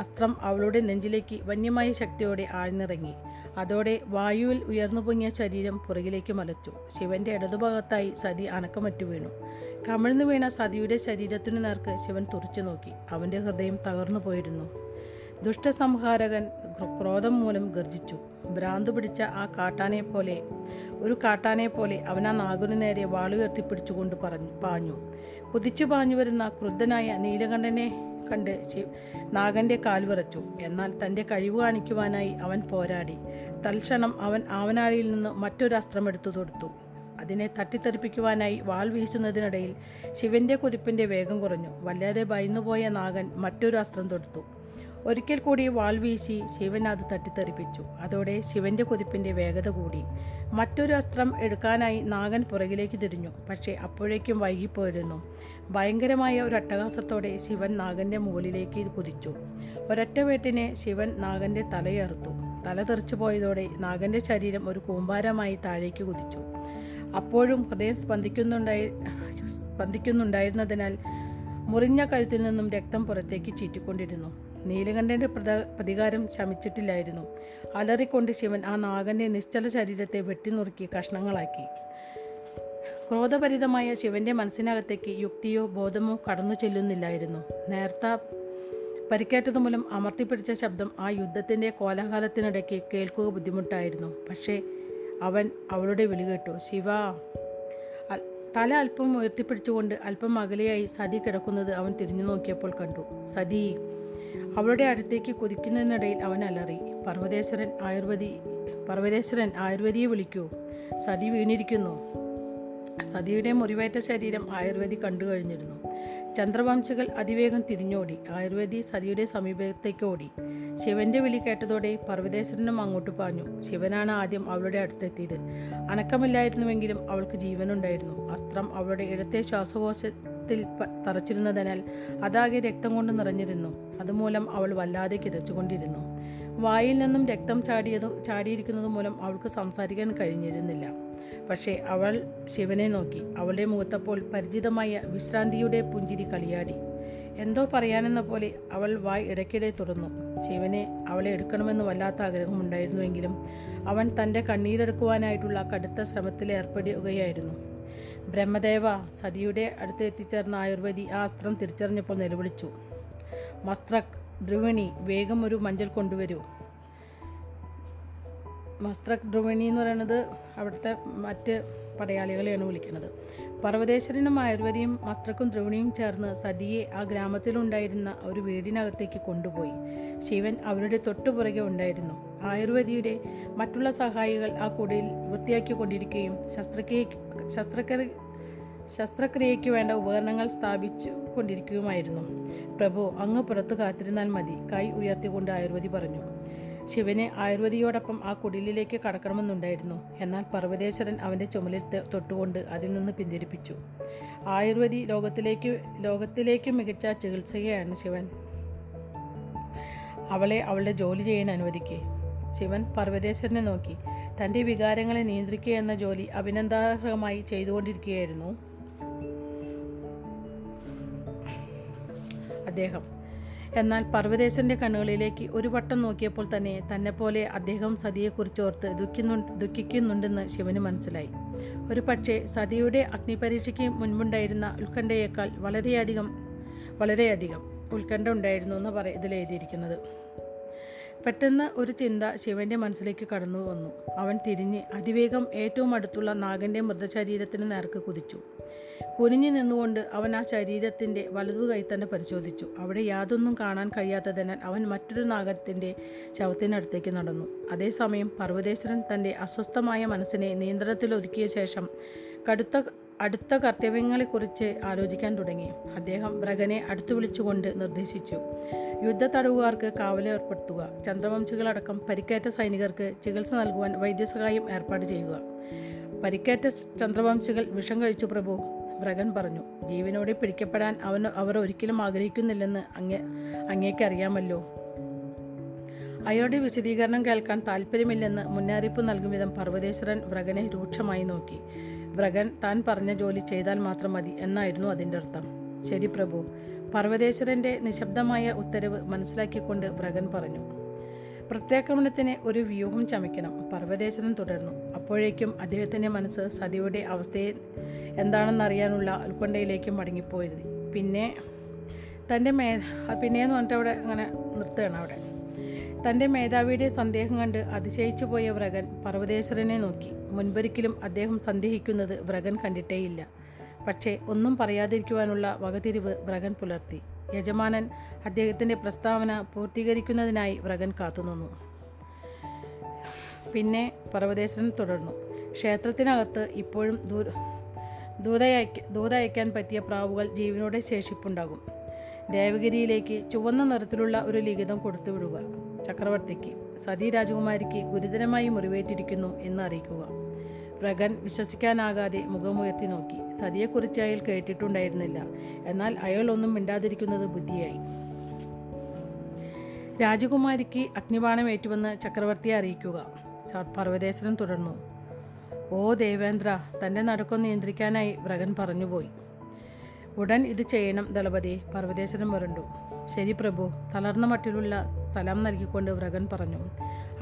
അസ്ത്രം അവളുടെ നെഞ്ചിലേക്ക് വന്യമായ ശക്തിയോടെ ആഴ്ന്നിറങ്ങി. അതോടെ വായുവിൽ ഉയർന്നു പൊങ്ങിയ ശരീരം പുറകിലേക്ക് മലച്ചു. ശിവന്റെ ഇടതുഭാഗത്തായി സതി അനക്കമറ്റു വീണു. കമിഴ്ന്നു വീണ സതിയുടെ ശരീരത്തിനു നേർക്ക് ശിവൻ തുറിച്ചു നോക്കി. അവൻ്റെ ഹൃദയം തകർന്നു പോയിരുന്നു. ദുഷ്ടസംഹാരകൻ ക്രോധം മൂലം ഗർജിച്ചു. ഭ്രാന്തു പിടിച്ച ആ കാട്ടാനെ പോലെ ഒരു കാട്ടാനെ പോലെ അവൻ ആ നാഗനു നേരെ വാളുയർത്തിപ്പിടിച്ചുകൊണ്ട് പറഞ്ഞു പാഞ്ഞു. കുതിച്ചു പാഞ്ഞു വരുന്ന ക്രുദ്ധനായ നീലകണ്ഠനെ കണ്ട് ശിവ നാഗൻ്റെ കാൽ വിറച്ചു. എന്നാൽ തൻ്റെ കഴിവ് കാണിക്കുവാനായി അവൻ പോരാടി. തൽക്ഷണം അവൻ ആവനാഴിയിൽ നിന്ന് മറ്റൊരു അസ്ത്രമെടുത്തു തൊടുത്തു. അതിനെ തട്ടിത്തെറിപ്പിക്കുവാനായി വാൾ വീശുന്നതിനിടയിൽ ശിവൻ്റെ കുതിപ്പിൻ്റെ വേഗം കുറഞ്ഞു. വല്ലാതെ ഭയന്നുപോയ നാഗൻ മറ്റൊരു അസ്ത്രം തൊടുത്തു. ഒരിക്കൽ കൂടി വാൾ വീശി ശിവൻ അത് തട്ടിത്തെറിപ്പിച്ചു. അതോടെ ശിവന്റെ കുതിപ്പിന്റെ വേഗത കൂടി. മറ്റൊരു അസ്ത്രം എടുക്കാനായി നാഗൻ പുറകിലേക്ക് തിരിഞ്ഞു. പക്ഷേ അപ്പോഴേക്കും വൈകിപ്പോയിരുന്നു. ഭയങ്കരമായ ഒരു അട്ടഹാസത്തോടെ ശിവൻ നാഗന്റെ മുകളിലേക്ക് കുതിച്ചു. ഒരൊറ്റവേട്ടിനെ ശിവൻ നാഗന്റെ തലയറുത്തു. തല തെറിച്ചു പോയതോടെ നാഗന്റെ ശരീരം ഒരു കൂമ്പാരമായി താഴേക്ക് കുതിച്ചു. അപ്പോഴും ഹൃദയം സ്പന്ദിക്കുന്നുണ്ടായി സ്പന്ദിക്കുന്നുണ്ടായിരുന്നതിനാൽ മുറിഞ്ഞ കഴുത്തിൽ നിന്നും രക്തം പുറത്തേക്ക് ചീറ്റിക്കൊണ്ടിരുന്നു. നീലകണ്ഠൻ്റെ പ്രതികാരം ശമിച്ചിട്ടില്ലായിരുന്നു. അലറിക്കൊണ്ട് ശിവൻ ആ നാഗൻ്റെ നിശ്ചല ശരീരത്തെ വെട്ടിനുറുക്കി കഷ്ണങ്ങളാക്കി. ക്രോധഭരിതമായ ശിവൻ്റെ മനസ്സിനകത്തേക്ക് യുക്തിയോ ബോധമോ കടന്നു ചെല്ലുന്നില്ലായിരുന്നു. നേർത്ത പരിക്കേറ്റതുമൂലം അമർത്തിപ്പിടിച്ച ശബ്ദം ആ യുദ്ധത്തിൻ്റെ കോലാഹലത്തിനിടയ്ക്ക് കേൾക്കുക ബുദ്ധിമുട്ടായിരുന്നു. പക്ഷേ അവൻ അവളുടെ വിളി കേട്ടു. ശിവ തല അല്പം ഉയർത്തിപ്പിടിച്ചുകൊണ്ട് അല്പം അകലെയായി സതി കിടക്കുന്നത് അവൻ തിരിഞ്ഞു നോക്കിയപ്പോൾ കണ്ടു. സതി അവളുടെ അടുത്തേക്ക് കുതിക്കുന്നതിനിടയിൽ അവൻ അലറി. പർവ്വതേശ്വരൻ ആയുർവേദി പർവ്വതേശ്വരൻ ആയുർവേദിയെ വിളിക്കൂ, സതി വീണിരിക്കുന്നു. സതിയുടെ മുറിവേറ്റ ശരീരം ആയുർവേദി കണ്ടു കഴിഞ്ഞിരുന്നു. ചന്ദ്രവംശികൾ അതിവേഗം തിരിഞ്ഞോടി. ആയുർവേദി സതിയുടെ സമീപത്തേക്ക് ഓടി. ശിവന്റെ വിളി കേട്ടതോടെ പർവ്വതേശ്വരനും അങ്ങോട്ട് പാഞ്ഞു. ശിവനാണ് ആദ്യം അവളുടെ അടുത്തെത്തിയത്. അനക്കമില്ലായിരുന്നുവെങ്കിലും അവൾക്ക് ജീവനുണ്ടായിരുന്നു. അസ്ത്രം അവളുടെ ഇടത്തെ ശ്വാസകോശത്തിൽ തറച്ചിരുന്നതിനാൽ അതാകെ രക്തം കൊണ്ട് നിറഞ്ഞിരുന്നു. അതുമൂലം അവൾ വല്ലാതെ കിതച്ചുകൊണ്ടിരുന്നു. വായിൽ നിന്നും രക്തം ചാടിയത് ചാടിയിരിക്കുന്നത് മൂലം അവൾക്ക് സംസാരിക്കാൻ കഴിഞ്ഞിരുന്നില്ല. പക്ഷേ അവൾ ശിവനെ നോക്കി. അവളുടെ മുഖത്തപ്പോൾ പരിചിതമായ വിശ്രാന്തിയുടെ പുഞ്ചിരി കളിയാടി. എന്തോ പറയാനെന്ന പോലെ അവൾ വായ് ഇടയ്ക്കിടെ തുറന്നു. ശിവനെ അവളെ എടുക്കണമെന്ന് വല്ലാത്ത ആഗ്രഹമുണ്ടായിരുന്നുവെങ്കിലും അവൻ തൻ്റെ കണ്ണീരെടുക്കുവാനായിട്ടുള്ള കടുത്ത ശ്രമത്തിലേർപ്പെടുകയായിരുന്നു. ബ്രഹ്മദേവ, സതിയുടെ അടുത്ത് എത്തിച്ചേർന്ന ആയുർവേദി ആ അസ്ത്രം തിരിച്ചറിഞ്ഞപ്പോൾ നിലവിളിച്ചു. മസ്ത്രക്, ധ്രുവണി, വേഗം ഒരു മഞ്ചൽ കൊണ്ടുവരൂ. മസ്ത്രക്, ധ്രുവണി എന്ന് പറയുന്നത് അവിടുത്തെ മറ്റ് പടയാളികളെയാണ് വിളിക്കുന്നത്. പർവ്വതേശ്വരനും ആയുർവേദിയും മസ്ത്രക്കും ധ്രുവണിയും ചേർന്ന് സതിയെ ആ ഗ്രാമത്തിലുണ്ടായിരുന്ന ഒരു വീടിനകത്തേക്ക് കൊണ്ടുപോയി. ശിവൻ അവരുടെ തൊട്ടുപുറകെ ഉണ്ടായിരുന്നു. ആയുർവേദിയുടെ മറ്റുള്ള സഹായികൾ ആ കുടിൽ വൃത്തിയാക്കിക്കൊണ്ടിരിക്കുകയും ശസ്ത്രക്രിയ ശസ്ത്രക്രി ശസ്ത്രക്രിയയ്ക്ക് വേണ്ട ഉപകരണങ്ങൾ സ്ഥാപിച്ചു കൊണ്ടിരിക്കുകയുമായിരുന്നു. പ്രഭു, അങ്ങ് പുറത്ത് കാത്തിരുന്നാൽ മതി, കൈ ഉയർത്തിക്കൊണ്ട് ആയുർവേദി പറഞ്ഞു. ശിവന് ആയുർവേദിയോടൊപ്പം ആ കുടിലിലേക്ക് കടക്കണമെന്നുണ്ടായിരുന്നു. എന്നാൽ പർവ്വതേശ്വരൻ അവൻ്റെ ചുമലിൽ തൊട്ടുകൊണ്ട് അതിൽ നിന്ന് പിന്തിരിപ്പിച്ചു. ആയുർവേദി ലോകത്തിലേക്ക് ലോകത്തിലേക്ക് മികച്ച ചികിത്സയാണ് ശിവൻ. അവളെ അവളുടെ ജോലി ചെയ്യാൻ അനുവദിക്കേ. ശിവൻ പർവ്വതേശ്വരനെ നോക്കി. തൻ്റെ വികാരങ്ങളെ നിയന്ത്രിക്കുക എന്ന ജോലി അഭിനന്ദാർഹമായി ചെയ്തുകൊണ്ടിരിക്കുകയായിരുന്നു അദ്ദേഹം. എന്നാൽ പർവ്വതേശ്വരൻ്റെ കണ്ണുകളിലേക്ക് ഒരു വട്ടം നോക്കിയപ്പോൾ തന്നെ തന്നെപ്പോലെ അദ്ദേഹം സതിയെക്കുറിച്ചോർത്ത് ദുഃഖിക്കുന്നു ദുഃഖിക്കുന്നുണ്ടെന്ന് ശിവന് മനസ്സിലായി. ഒരു പക്ഷേ സതിയുടെ അഗ്നിപരീക്ഷയ്ക്ക് മുൻപുണ്ടായിരുന്ന ഉത്കണ്ഠയേക്കാൾ വളരെയധികം വളരെയധികം ഉത്കണ്ഠ ഉണ്ടായിരുന്നു എന്ന് പറ ഇതിലെഴുതിയിരിക്കുന്നത്. പെട്ടെന്ന് ഒരു ചിന്ത ശിവൻ്റെ മനസ്സിലേക്ക് കടന്നു വന്നു. അവൻ തിരിഞ്ഞ് അതിവേഗം ഏറ്റവും അടുത്തുള്ള നാഗൻ്റെ മൃതശരീരത്തിന് നേർക്ക് കുതിച്ചു. കുനിഞ്ഞു നിന്നുകൊണ്ട് അവൻ ആ ശരീരത്തിൻ്റെ വലതു കൈ തന്നെ പരിശോധിച്ചു. അവിടെ യാതൊന്നും കാണാൻ കഴിയാത്തതിനാൽ അവൻ മറ്റൊരു നാഗത്തിൻ്റെ ശവത്തിനടുത്തേക്ക് നടന്നു. അതേസമയം പർവ്വതേശ്വരൻ തൻ്റെ അസ്വസ്ഥമായ മനസ്സിനെ നിയന്ത്രണത്തിലൊതുക്കിയ ശേഷം കടുത്ത അടുത്ത കർത്തവ്യങ്ങളെക്കുറിച്ച് ആലോചിക്കാൻ തുടങ്ങി. അദ്ദേഹം ഭ്രഗനെ അടുത്തു വിളിച്ചുകൊണ്ട് നിർദ്ദേശിച്ചു. യുദ്ധ തടവുകാർക്ക് കാവലേർപ്പെടുത്തുക, ചന്ദ്രവംശികളടക്കം പരിക്കേറ്റ സൈനികർക്ക് ചികിത്സ നൽകുവാൻ വൈദ്യസഹായം ഏർപ്പാട് ചെയ്യുക. പരിക്കേറ്റ ചന്ദ്രവംശികൾ വിഷം കഴിച്ചു പ്രഭു, ഭ്രഗൻ പറഞ്ഞു. ജീവനോടെ പിടിക്കപ്പെടാൻ അവൻ അവർ ഒരിക്കലും ആഗ്രഹിക്കുന്നില്ലെന്ന് അങ്ങേ അങ്ങേക്കറിയാമല്ലോ. അയാളുടെ വിശദീകരണം കേൾക്കാൻ താല്പര്യമില്ലെന്ന് മുന്നറിയിപ്പ് നൽകും വിധം പർവ്വതേശ്വരൻ ഭ്രഗനെ രൂക്ഷമായി നോക്കി. ഭ്രഗൻ താൻ പറഞ്ഞ ജോലി ചെയ്താൽ മാത്രം മതി എന്നായിരുന്നു അതിൻ്റെ അർത്ഥം. ശരി പ്രഭു, പർവ്വതേശ്വരൻ്റെ നിശബ്ദമായ ഉത്തരവ് മനസ്സിലാക്കിക്കൊണ്ട് ഭ്രഗൻ പറഞ്ഞു, പ്രത്യാക്രമണത്തിന് ഒരു വ്യൂഹം ചമയ്ക്കണം. പർവ്വതേശ്വരൻ തുടർന്നു. അപ്പോഴേക്കും അദ്ദേഹത്തിൻ്റെ മനസ്സ് സതിയുടെ അവസ്ഥയെ എന്താണെന്നറിയാനുള്ള ഉത്കണ്ഠയിലേക്ക് മടങ്ങിപ്പോയിരുന്നു. പിന്നെ തൻ്റെ മേ പിന്നെയെന്ന് പറഞ്ഞിട്ട് അവിടെ അങ്ങനെ നിർത്തുകയാണ്. അവിടെ തൻ്റെ മേധാവിയുടെ സന്ദേഹം കണ്ട് അതിശയിച്ചു പോയ ഭ്രഗൻ പർവ്വതേശ്വരനെ നോക്കി. മുൻപൊരിക്കലും അദ്ദേഹം സന്ദേഹിക്കുന്നത് ഭ്രഗൻ കണ്ടിട്ടേയില്ല. പക്ഷേ ഒന്നും പറയാതിരിക്കുവാനുള്ള വകതിരിവ് ഭ്രഗൻ പുലർത്തി. യജമാനൻ അദ്ദേഹത്തിൻ്റെ പ്രസ്താവന പൂർത്തീകരിക്കുന്നതിനായി ഭ്രഗൻ കാത്തുനിന്നു. പിന്നെ പർവ്വതേശ്വരൻ തുടർന്നു, ക്ഷേത്രത്തിനകത്ത് ഇപ്പോഴും ദൂര ദൂതയക്ക ദൂതയക്കാൻ പറ്റിയ പ്രാവുകൾ ജീവനോടെ ശേഷിപ്പുണ്ടാകും. ദേവഗിരിയിലേക്ക് ചുവന്ന നിറത്തിലുള്ള ഒരു ലിഖിതം കൊടുത്തുവിടുക. ചക്രവർത്തിക്ക്, സതി രാജകുമാരിക്ക് ഗുരുതരമായി മുറിവേറ്റിരിക്കുന്നു എന്ന് അറിയിക്കുക. ഭ്രഗൻ വിശ്വസിക്കാനാകാതെ മുഖമുയർത്തി നോക്കി. സതിയെക്കുറിച്ച് അയാൾ കേട്ടിട്ടുണ്ടായിരുന്നില്ല. എന്നാൽ അയാൾ ഒന്നും മിണ്ടാതിരിക്കുന്നത് ബുദ്ധിയായി. രാജകുമാരിക്ക് അഗ്നിബാണം ഏറ്റുവെന്ന് ചക്രവർത്തിയെ അറിയിക്കുക. പർവ്വതേശ്വരൻ തുടർന്നു, ഓ ദേവേന്ദ്ര, തൻ്റെ നടുക്കം നിയന്ത്രിക്കാനായി ഭ്രഗൻ പറഞ്ഞുപോയി. ഉടൻ ഇത് ചെയ്യണം ദളപതി. പർവ്വതേശ്വരൻ വരണ്ടു. ശരി പ്രഭു, തളർന്ന മട്ടിലുള്ള സലാം നൽകിക്കൊണ്ട് ഭ്രഗൻ പറഞ്ഞു.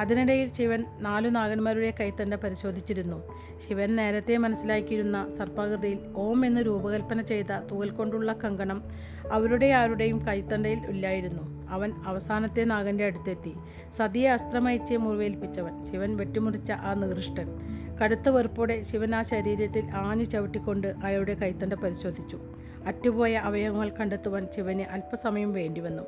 അതിനിടയിൽ ശിവൻ നാലു നാഗന്മാരുടെ കൈത്തണ്ട പരിശോധിച്ചിരുന്നു. ശിവൻ നേരത്തെ മനസ്സിലാക്കിയിരുന്ന സർപ്പാകൃതിയിൽ ഓം എന്ന് രൂപകൽപ്പന ചെയ്ത തൂവൽ കൊണ്ടുള്ള കങ്കണം അവരുടെ ആരുടെയും കൈത്തണ്ടയിൽ ഇല്ലായിരുന്നു. അവൻ അവസാനത്തെ നാഗൻ്റെ അടുത്തെത്തി. സതിയെ അസ്ത്രമയച്ച് മുറിവേൽപ്പിച്ചവൻ, ശിവൻ വെട്ടിമുറിച്ച ആ നികൃഷ്ടൻ. കടുത്ത വെറുപ്പോടെ ശിവൻ ആ ശരീരത്തിൽ ആഞ്ഞു ചവിട്ടിക്കൊണ്ട് അയാളുടെ കൈത്തണ്ട പരിശോധിച്ചു. അറ്റുപോയ അവയവങ്ങൾ കണ്ടെത്തുവാൻ ശിവന് അല്പസമയം വേണ്ടിവന്നു.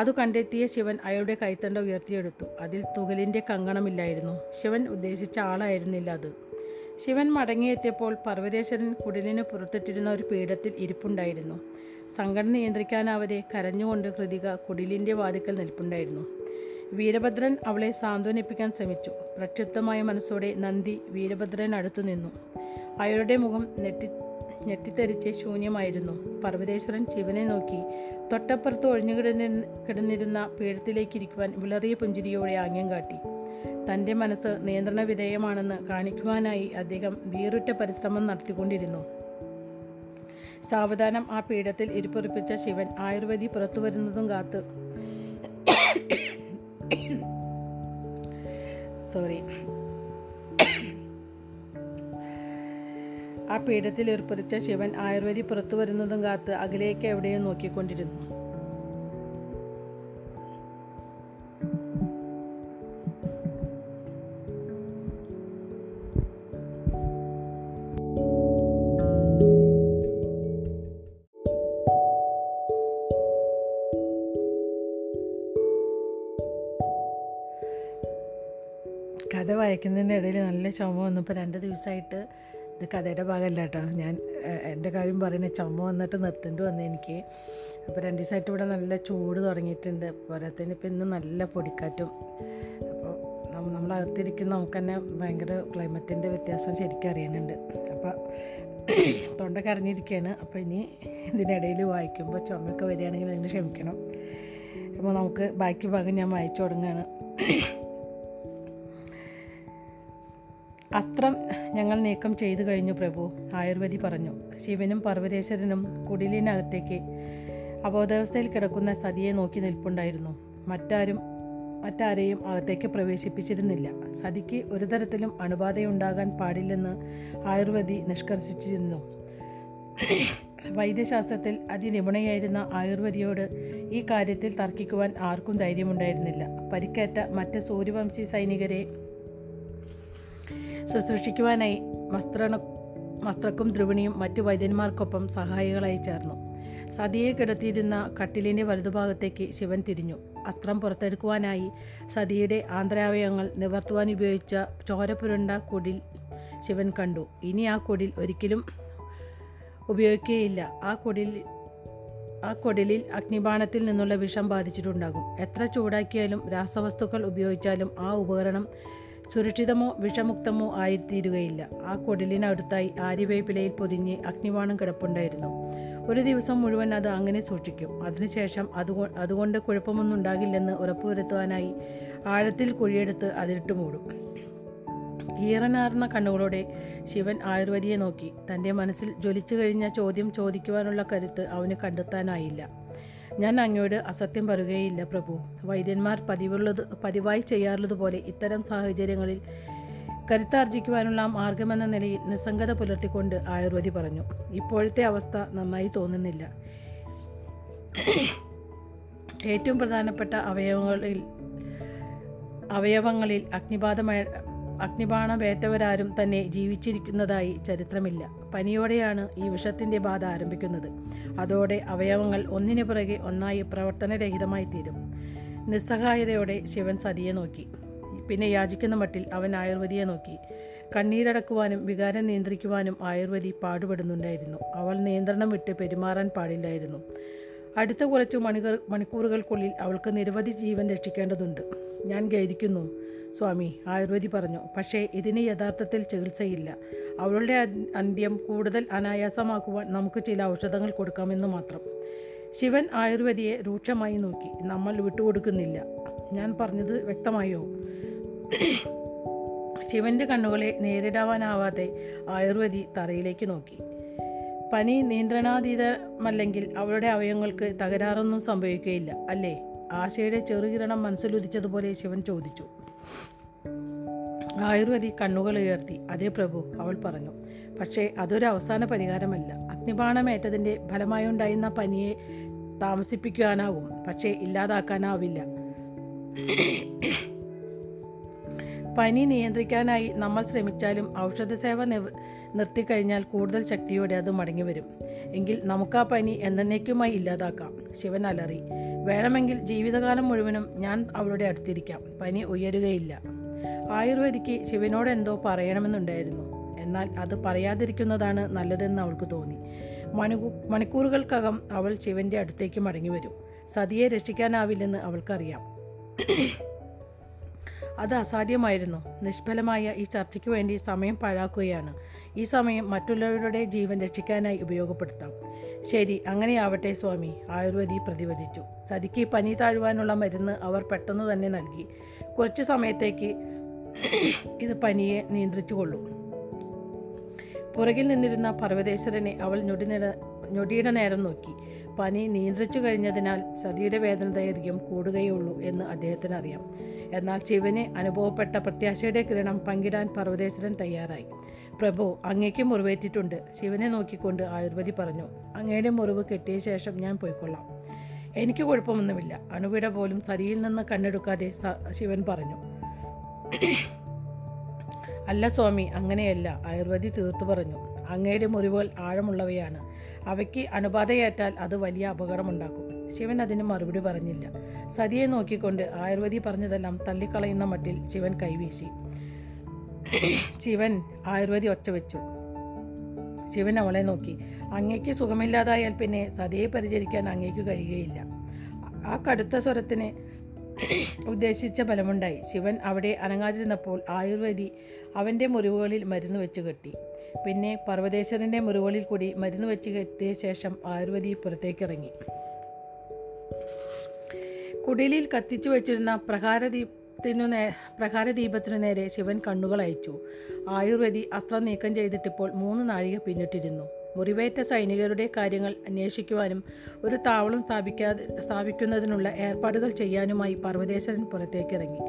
അത് കണ്ടെത്തിയ ശിവൻ അയാളുടെ കൈത്തണ്ട ഉയർത്തിയെടുത്തു. അതിൽ തുകലിൻ്റെ കങ്കണമില്ലായിരുന്നു. ശിവൻ ഉദ്ദേശിച്ച ആളായിരുന്നില്ല അത്. ശിവൻ മടങ്ങിയെത്തിയപ്പോൾ പർവ്വതേശ്വരൻ കുടിലിന് പുറത്തിട്ടിരുന്ന ഒരു പീഠത്തിൽ ഇരിപ്പുണ്ടായിരുന്നു. സംഘടന നിയന്ത്രിക്കാനാവതെ കരഞ്ഞുകൊണ്ട് കൃതിക കുടിലിൻ്റെ വാതിക്കൽ നിൽപ്പുണ്ടായിരുന്നു. വീരഭദ്രൻ അവളെ സാന്ത്വനിപ്പിക്കാൻ ശ്രമിച്ചു. പ്രക്ഷുബ്ധമായ മനസ്സോടെ നന്ദി വീരഭദ്രൻ അടുത്തു നിന്നു. അയാളുടെ മുഖം നെട്ടി ഞെട്ടിത്തെറിച്ച് ശൂന്യമായിരുന്നു. പർവ്വതേശ്വരൻ ശിവനെ നോക്കി. തൊട്ടപ്പുറത്ത് ഒഴിഞ്ഞു കിടന്നി കിടന്നിരുന്ന പീഠത്തിലേക്കിരിക്കുവാൻ വിളറിയ പുഞ്ചിരിയോടെ ആംഗ്യം കാട്ടി. തൻ്റെ മനസ്സ് നിയന്ത്രണ വിധേയമാണെന്ന് കാണിക്കുവാനായി അദ്ദേഹം വീറുറ്റ പരിശ്രമം നടത്തിക്കൊണ്ടിരുന്നു. സാവധാനം ആ പീഠത്തിൽ ഇരുപ്പുറപ്പിച്ച ശിവൻ ആയുർവേദി പുറത്തു വരുന്നതും കാത്ത് സോറി ആ പീഠത്തിൽ ഏർപ്പറിച്ച ശിവൻ ആയുർവേദി പുറത്തു വരുന്നതും കാത്ത് അകലേക്ക് എവിടെയോ നോക്കിക്കൊണ്ടിരുന്നു. കഥ വായിക്കുന്നതിൻ്റെ ഇടയിൽ നല്ല ചുമ വന്നപ്പോൾ രണ്ട് ദിവസമായിട്ട് ഇത് കഥയുടെ ഭാഗമല്ല കേട്ടോ, ഞാൻ എൻ്റെ കാര്യം പറയുന്നത്. ചുമ വന്നിട്ട് നിർത്തേണ്ടി വന്നു എനിക്ക്. അപ്പോൾ രണ്ട് ദിവസമായിട്ട് ഇവിടെ നല്ല ചൂട് തുടങ്ങിയിട്ടുണ്ട്. പോരാത്തതിന് ഇപ്പം ഇന്ന് നല്ല പൊടിക്കാറ്റും. അപ്പോൾ നമ്മളകത്തിരിക്കുന്ന നമുക്ക് തന്നെ ഭയങ്കര ക്ലൈമറ്റിൻ്റെ വ്യത്യാസം ശരിക്കും അറിയാനുണ്ട്. അപ്പോൾ തൊണ്ട കരഞ്ഞിരിക്കുകയാണ്. അപ്പോൾ ഇനി ഇതിനിടയിൽ വായിക്കുമ്പോൾ ചുമയൊക്കെ വരികയാണെങ്കിൽ അതിന് ക്ഷമിക്കണം. അപ്പോൾ നമുക്ക് ബാക്കി ഭാഗം ഞാൻ വായിച്ചു തുടങ്ങുകയാണ്. അസ്ത്രം ഞങ്ങൾ നീക്കം ചെയ്തു കഴിഞ്ഞു പ്രഭു, ആയുർവേദി പറഞ്ഞു. ശിവനും പർവ്വതേശ്വരനും കുടിലിനകത്തേക്ക് അബോധാവസ്ഥയിൽ കിടക്കുന്ന സതിയെ നോക്കി നിൽപ്പുണ്ടായിരുന്നു. മറ്റാരും മറ്റാരെയും അകത്തേക്ക് പ്രവേശിപ്പിച്ചിരുന്നില്ല. സതിക്ക് ഒരു തരത്തിലും അണുബാധയുണ്ടാകാൻ പാടില്ലെന്ന് ആയുർവേദി നിഷ്കർഷിച്ചിരുന്നു. വൈദ്യശാസ്ത്രത്തിൽ അതിനിപുണയായിരുന്ന ആയുർവേദിയോട് ഈ കാര്യത്തിൽ തർക്കിക്കുവാൻ ആർക്കും ധൈര്യമുണ്ടായിരുന്നില്ല. പരിക്കേറ്റ മറ്റ് സൂര്യവംശി സൈനികരെ ശുശ്രൂഷിക്കുവാനായി വസ്ത്രണ വസ്ത്രക്കും ധ്രുവണിയും മറ്റു വൈദ്യന്മാർക്കൊപ്പം സഹായികളായി ചേർന്നു. സതിയെ കിടത്തിയിരുന്ന കട്ടിലിൻ്റെ വലതുഭാഗത്തേക്ക് ശിവൻ തിരിഞ്ഞു. അസ്ത്രം പുറത്തെടുക്കുവാനായി സതിയുടെ ആന്തരാവയവങ്ങൾ നിവർത്തുവാൻ ഉപയോഗിച്ച ചോരപുരണ്ട കുടിൽ ശിവൻ കണ്ടു. ഇനി ആ കുടിൽ ഒരിക്കലും ഉപയോഗിക്കുകയില്ല. ആ കുടിൽ ആ കുടിലിൽ അഗ്നിബാണത്തിൽ നിന്നുള്ള വിഷം ബാധിച്ചിട്ടുണ്ടാകും. എത്ര ചൂടാക്കിയാലും രാസവസ്തുക്കൾ ഉപയോഗിച്ചാലും ആ ഉപകരണം സുരക്ഷിതമോ വിഷമുക്തമോ ആയിത്തീരുകയില്ല. ആ കുടിലിനടുത്തായി ആര്യവേപ്പിലയിൽ പൊതിഞ്ഞ് അഗ്നിബാണം കിടപ്പുണ്ടായിരുന്നു. ഒരു ദിവസം മുഴുവൻ അത് അങ്ങനെ സൂക്ഷിക്കും. അതിനുശേഷം അതുകൊ അതുകൊണ്ട് കുഴപ്പമൊന്നും ഉണ്ടാകില്ലെന്ന് ഉറപ്പുവരുത്തുവാനായി ആഴത്തിൽ കുഴിയെടുത്ത് അതിലിട്ട് മൂടും. ഈറനാർന്ന കണ്ണുകളോടെ ശിവൻ ആയുർവേദിയെ നോക്കി. തൻ്റെ മനസ്സിൽ ജ്വലിച്ചു കഴിഞ്ഞ ചോദ്യം ചോദിക്കുവാനുള്ള കരുത്ത് അവന് കണ്ടെത്താനായില്ല. ഞാൻ അങ്ങയോട് അസത്യം പറയുകയില്ല പ്രഭു. വൈദ്യന്മാർ പതിവുള്ളത് പതിവായി ചെയ്യാറുള്ളതുപോലെ ഇത്തരം സാഹചര്യങ്ങളിൽ കരുത്താർജിക്കുവാനുള്ള മാർഗമെന്ന നിലയിൽ നിസ്സംഗത പുലർത്തിക്കൊണ്ട് ആയുർവേദി പറഞ്ഞു, ഇപ്പോഴത്തെ അവസ്ഥ നന്നായി തോന്നുന്നില്ല. ഏറ്റവും പ്രധാനപ്പെട്ട അവയവങ്ങളിൽ അവയവങ്ങളിൽ അഗ്നിബാധമേ അഗ്നിബാണമേറ്റവരാരും തന്നെ ജീവിച്ചിരിക്കുന്നതായി ചരിത്രമില്ല. പനിയോടെയാണ് ഈ വിഷത്തിൻ്റെ ബാധ ആരംഭിക്കുന്നത്. അതോടെ അവയവങ്ങൾ ഒന്നിനു പിറകെ ഒന്നായി പ്രവർത്തനരഹിതമായി തീരും. നിസ്സഹായതയോടെ ശിവൻ സതിയെ നോക്കി. പിന്നെ യാചിക്കുന്ന മട്ടിൽ അവൻ ആയുർവേദിയെ നോക്കി. കണ്ണീരടക്കുവാനും വികാരം നിയന്ത്രിക്കുവാനും ആയുർവേദി പാടുപെടുന്നുണ്ടായിരുന്നു. അവൾ നിയന്ത്രണം വിട്ട് പെരുമാറാൻ പാടില്ലായിരുന്നു. അടുത്ത കുറച്ചു മണിക്കൂർ മണിക്കൂറുകൾക്കുള്ളിൽ അവൾക്ക് നിരവധി ജീവൻ രക്ഷിക്കേണ്ടതുണ്ട്. ഞാൻ ഖേദിക്കുന്നു സ്വാമി, ആയുർവേദി പറഞ്ഞു. പക്ഷേ ഇതിന് യഥാർത്ഥത്തിൽ ചികിത്സയില്ല. അവളുടെ അന്ത്യം കൂടുതൽ അനായാസമാക്കുവാൻ നമുക്ക് ചില ഔഷധങ്ങൾ കൊടുക്കാമെന്ന് മാത്രം. ശിവൻ ആയുർവേദിയെ രൂക്ഷമായി നോക്കി. നമ്മൾ വിട്ടുകൊടുക്കുന്നില്ല. ഞാൻ പറഞ്ഞത് വ്യക്തമായോ? ശിവൻ്റെ കണ്ണുകളെ നേരിടാവാനാവാതെ ആയുർവേദി തറയിലേക്ക് നോക്കി. പനി നിയന്ത്രണാതീതമല്ലെങ്കിൽ അവളുടെ അവയവങ്ങൾക്ക് തകരാറൊന്നും സംഭവിക്കുകയില്ല, അല്ലേ? ആശയുടെ ചെറുകിരണം മനസ്സിലുദിച്ചതുപോലെ ശിവൻ ചോദിച്ചു. ആയുർവേദി കണ്ണുകൾ ഉയർത്തി. അതേ പ്രഭു, അവൾ പറഞ്ഞു. പക്ഷേ അതൊരു അവസാന പരിഹാരമല്ല. അഗ്നിബാണമേറ്റതിൻ്റെ ഫലമായുണ്ടായിരുന്ന പനിയെ താമസിപ്പിക്കാനാകും, പക്ഷേ ഇല്ലാതാക്കാനാവില്ല. പനി നിയന്ത്രിക്കാനായി നമ്മൾ ശ്രമിച്ചാലും ഔഷധസേവ നിർത്തിക്കഴിഞ്ഞാൽ കൂടുതൽ ശക്തിയോടെ അത് മടങ്ങി വരും. എങ്കിൽ നമുക്കാ പനി എന്നേക്കുമായി ഇല്ലാതാക്കാം, ശിവൻ അലറി. വേണമെങ്കിൽ ജീവിതകാലം മുഴുവനും ഞാൻ അവളുടെ അടുത്തിരിക്കാം. പനി ഉയരുകയില്ല. ആയുർവേദിക്ക് ശിവനോട് എന്തോ പറയണമെന്നുണ്ടായിരുന്നു. എന്നാൽ അത് പറയാതിരിക്കുന്നതാണ് നല്ലതെന്ന് അവൾക്ക് തോന്നി. മണികൂ മണിക്കൂറുകൾക്കകം അവൾ ശിവൻ്റെ അടുത്തേക്ക് മടങ്ങി വരും. സതിയെ രക്ഷിക്കാനാവില്ലെന്ന് അവൾക്കറിയാം. അത് അസാധ്യമായിരുന്നു. നിഷ്ഫലമായ ഈ ചർച്ചയ്ക്ക് വേണ്ടി സമയം പാഴാക്കുകയാണ്. ഈ സമയം മറ്റുള്ളവരുടെ ജീവൻ രക്ഷിക്കാനായി ഉപയോഗപ്പെടുത്താം. ശരി, അങ്ങനെയാവട്ടെ സ്വാമി, ആയുർവേദി പ്രതിവചിച്ചു. സതിക്ക് പനി താഴുവാനുള്ള മരുന്ന് അവർ പെട്ടെന്ന് തന്നെ നൽകി. കുറച്ചു സമയത്തേക്ക് ഇത് പനിയെ നിയന്ത്രിച്ചുകൊള്ളും. പുറകിൽ നിന്നിരുന്ന പർവ്വതേശ്വരനെ അവൾ ഞൊടിനിട ഞൊടിയുടെ നേരം നോക്കി. പനി നിയന്ത്രിച്ചു കഴിഞ്ഞതിനാൽ സതിയുടെ വേദന ദൈർഘ്യം കൂടുകയുള്ളൂ എന്ന് അദ്ദേഹത്തിനറിയാം. എന്നാൽ ശിവന് അനുഭവപ്പെട്ട പ്രത്യാശയുടെ കിരണം പങ്കിടാൻ പർവ്വതേശ്വരൻ തയ്യാറായി. പ്രഭു, അങ്ങേക്ക് മുറിവേറ്റിട്ടുണ്ട്, ശിവനെ നോക്കിക്കൊണ്ട് ആയുർവേദി പറഞ്ഞു. അങ്ങയുടെ മുറിവ് കെട്ടിയ ശേഷം ഞാൻ പോയിക്കൊള്ളാം. എനിക്ക് കുഴപ്പമൊന്നുമില്ല. അണുവിട പോലും സതിയിൽ നിന്ന് കണ്ണെടുക്കാതെ ശിവൻ പറഞ്ഞു. അല്ല സ്വാമി, അങ്ങനെയല്ല, ആയുർവേദി തീർത്തു പറഞ്ഞു. അങ്ങയുടെ മുറിവുകൾ ആഴമുള്ളവയാണ്. അവയ്ക്ക് അണുബാധയേറ്റാൽ അത് വലിയ അപകടമുണ്ടാക്കും. ശിവൻ അതിന് മറുപടി പറഞ്ഞില്ല. സതിയെ നോക്കിക്കൊണ്ട് ആയുർവേദി പറഞ്ഞതെല്ലാം തള്ളിക്കളയുന്ന മട്ടിൽ ശിവൻ കൈവീശി. ശിവൻ ആയുർവേദി ഒച്ച വെച്ചു. ശിവൻ അവളെ നോക്കി. അങ്ങേക്ക് സുഖമില്ലാതായാൽ പിന്നെ സതിയെ പരിചരിക്കാൻ അങ്ങേക്ക് കഴിയുകയില്ല. ആ കടുത്ത സ്വരത്തിന് ഉദ്ദേശിച്ച ഫലമുണ്ടായി. ശിവൻ അവിടെ അനങ്ങാതിരുന്നപ്പോൾ ആയുർവേദി അവൻ്റെ മുറിവുകളിൽ മരുന്ന് വെച്ച് കെട്ടി. പിന്നെ പർവ്വതേശ്വരൻ്റെ മുറിവുകളിൽ കൂടി മരുന്ന് വെച്ച് കെട്ടിയ ശേഷം ആയുർവേദി പുറത്തേക്കിറങ്ങി. കുടിലിൽ കത്തിച്ചു വച്ചിരുന്ന പ്രഹാരദീപത്തിനു നേ പ്രഹാരദീപത്തിനു നേരെ ശിവൻ കണ്ണുകൾ അയച്ചു. ആയുർവേദി അസ്ത്രം നീക്കം ചെയ്തിട്ടിപ്പോൾ മൂന്ന് നാഴിക പിന്നിട്ടിരുന്നു. മുറിവേറ്റ സൈനികരുടെ കാര്യങ്ങൾ അന്വേഷിക്കുവാനും ഒരു താവളം സ്ഥാപിക്കാതെ സ്ഥാപിക്കുന്നതിനുള്ള ഏർപ്പാടുകൾ ചെയ്യാനുമായി പർവ്വതേശ്വരൻ പുറത്തേക്കിറങ്ങി.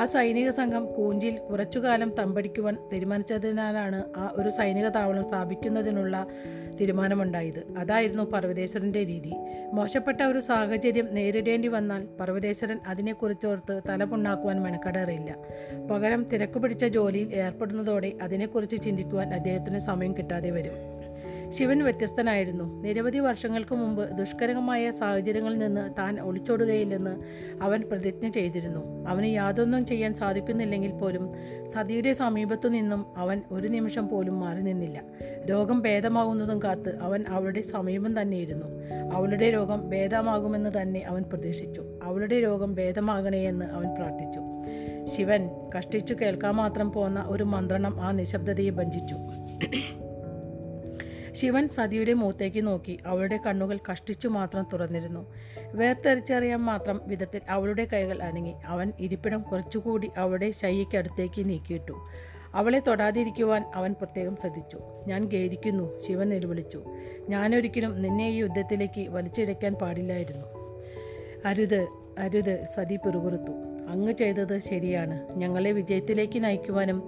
ആ സൈനിക സംഘം കൂഞ്ചിൽ കുറച്ചുകാലം തമ്പടിക്കുവാൻ തീരുമാനിച്ചതിനാലാണ് ആ ഒരു സൈനിക താവളം സ്ഥാപിക്കുന്നതിനുള്ള തീരുമാനമുണ്ടായത്. അതായിരുന്നു പർവ്വതേശ്വരൻ്റെ രീതി. മോശപ്പെട്ട ഒരു സാഹചര്യം നേരിടേണ്ടി വന്നാൽ പർവ്വതേശ്വരൻ അതിനെക്കുറിച്ചോർത്ത് തലപുണ്ണാക്കുവാൻ മെനക്കെടാറില്ല. പകരം തിരക്കുപിടിച്ച ജോലിയിൽ ഏർപ്പെടുന്നതോടെ അതിനെക്കുറിച്ച് ചിന്തിക്കുവാൻ അദ്ദേഹത്തിന് സമയം കിട്ടാതെ വരും. ശിവൻ വ്യത്യസ്തനായിരുന്നു. നിരവധി വർഷങ്ങൾക്ക് മുമ്പ് ദുഷ്കരമായ സാഹചര്യങ്ങളിൽ നിന്ന് താൻ ഒളിച്ചോടുകയില്ലെന്ന് അവൻ പ്രതിജ്ഞ ചെയ്തിരുന്നു. അവന് യാതൊന്നും ചെയ്യാൻ സാധിക്കുന്നില്ലെങ്കിൽ പോലും സതിയുടെ സമീപത്തു നിന്നും അവൻ ഒരു നിമിഷം പോലും മാറി നിന്നില്ല. രോഗം ഭേദമാകുന്നതും കാത്ത് അവൻ അവളുടെ സമീപം തന്നെയിരുന്നു. അവളുടെ രോഗം ഭേദമാകുമെന്ന് തന്നെ അവൻ പ്രതീക്ഷിച്ചു. അവളുടെ രോഗം ഭേദമാകണേ എന്ന് അവൻ പ്രാർത്ഥിച്ചു. ശിവൻ കഷ്ടിച്ചു കേൾക്കാൻ മാത്രം പോന്ന ഒരു മന്ത്രണം ആ നിശബ്ദതയെ ഭഞ്ജിച്ചു. ശിവൻ സതിയുടെ മുഖത്തേക്ക് നോക്കി. അവളുടെ കണ്ണുകൾ കഷ്ടിച്ചു മാത്രം തുറന്നിരുന്നു. വേർത്തെറിച്ചറിയാൻ മാത്രം വിധത്തിൽ അവളുടെ കൈകൾ അനങ്ങി. അവൻ ഇരിപ്പിടം കുറച്ചുകൂടി അവളുടെ ശയ്യയ്ക്കടുത്തേക്ക് നീക്കിയിട്ടു. അവളെ തൊടാതിരിക്കുവാൻ അവൻ പ്രത്യേകം ശ്രദ്ധിച്ചു. ഞാൻ ഖേദിക്കുന്നു, ശിവൻ നിലവിളിച്ചു. ഞാനൊരിക്കലും നിന്നെ ഈ യുദ്ധത്തിലേക്ക് വലിച്ചിഴയ്ക്കാൻ പാടില്ലായിരുന്നു. അരുത് അരുത് സതി പിറുപിറുത്തു. അങ്ങ് ചെയ്തത് ശരിയാണ്. ഞങ്ങളെ വിജയത്തിലേക്ക് നയിക്കുവാനും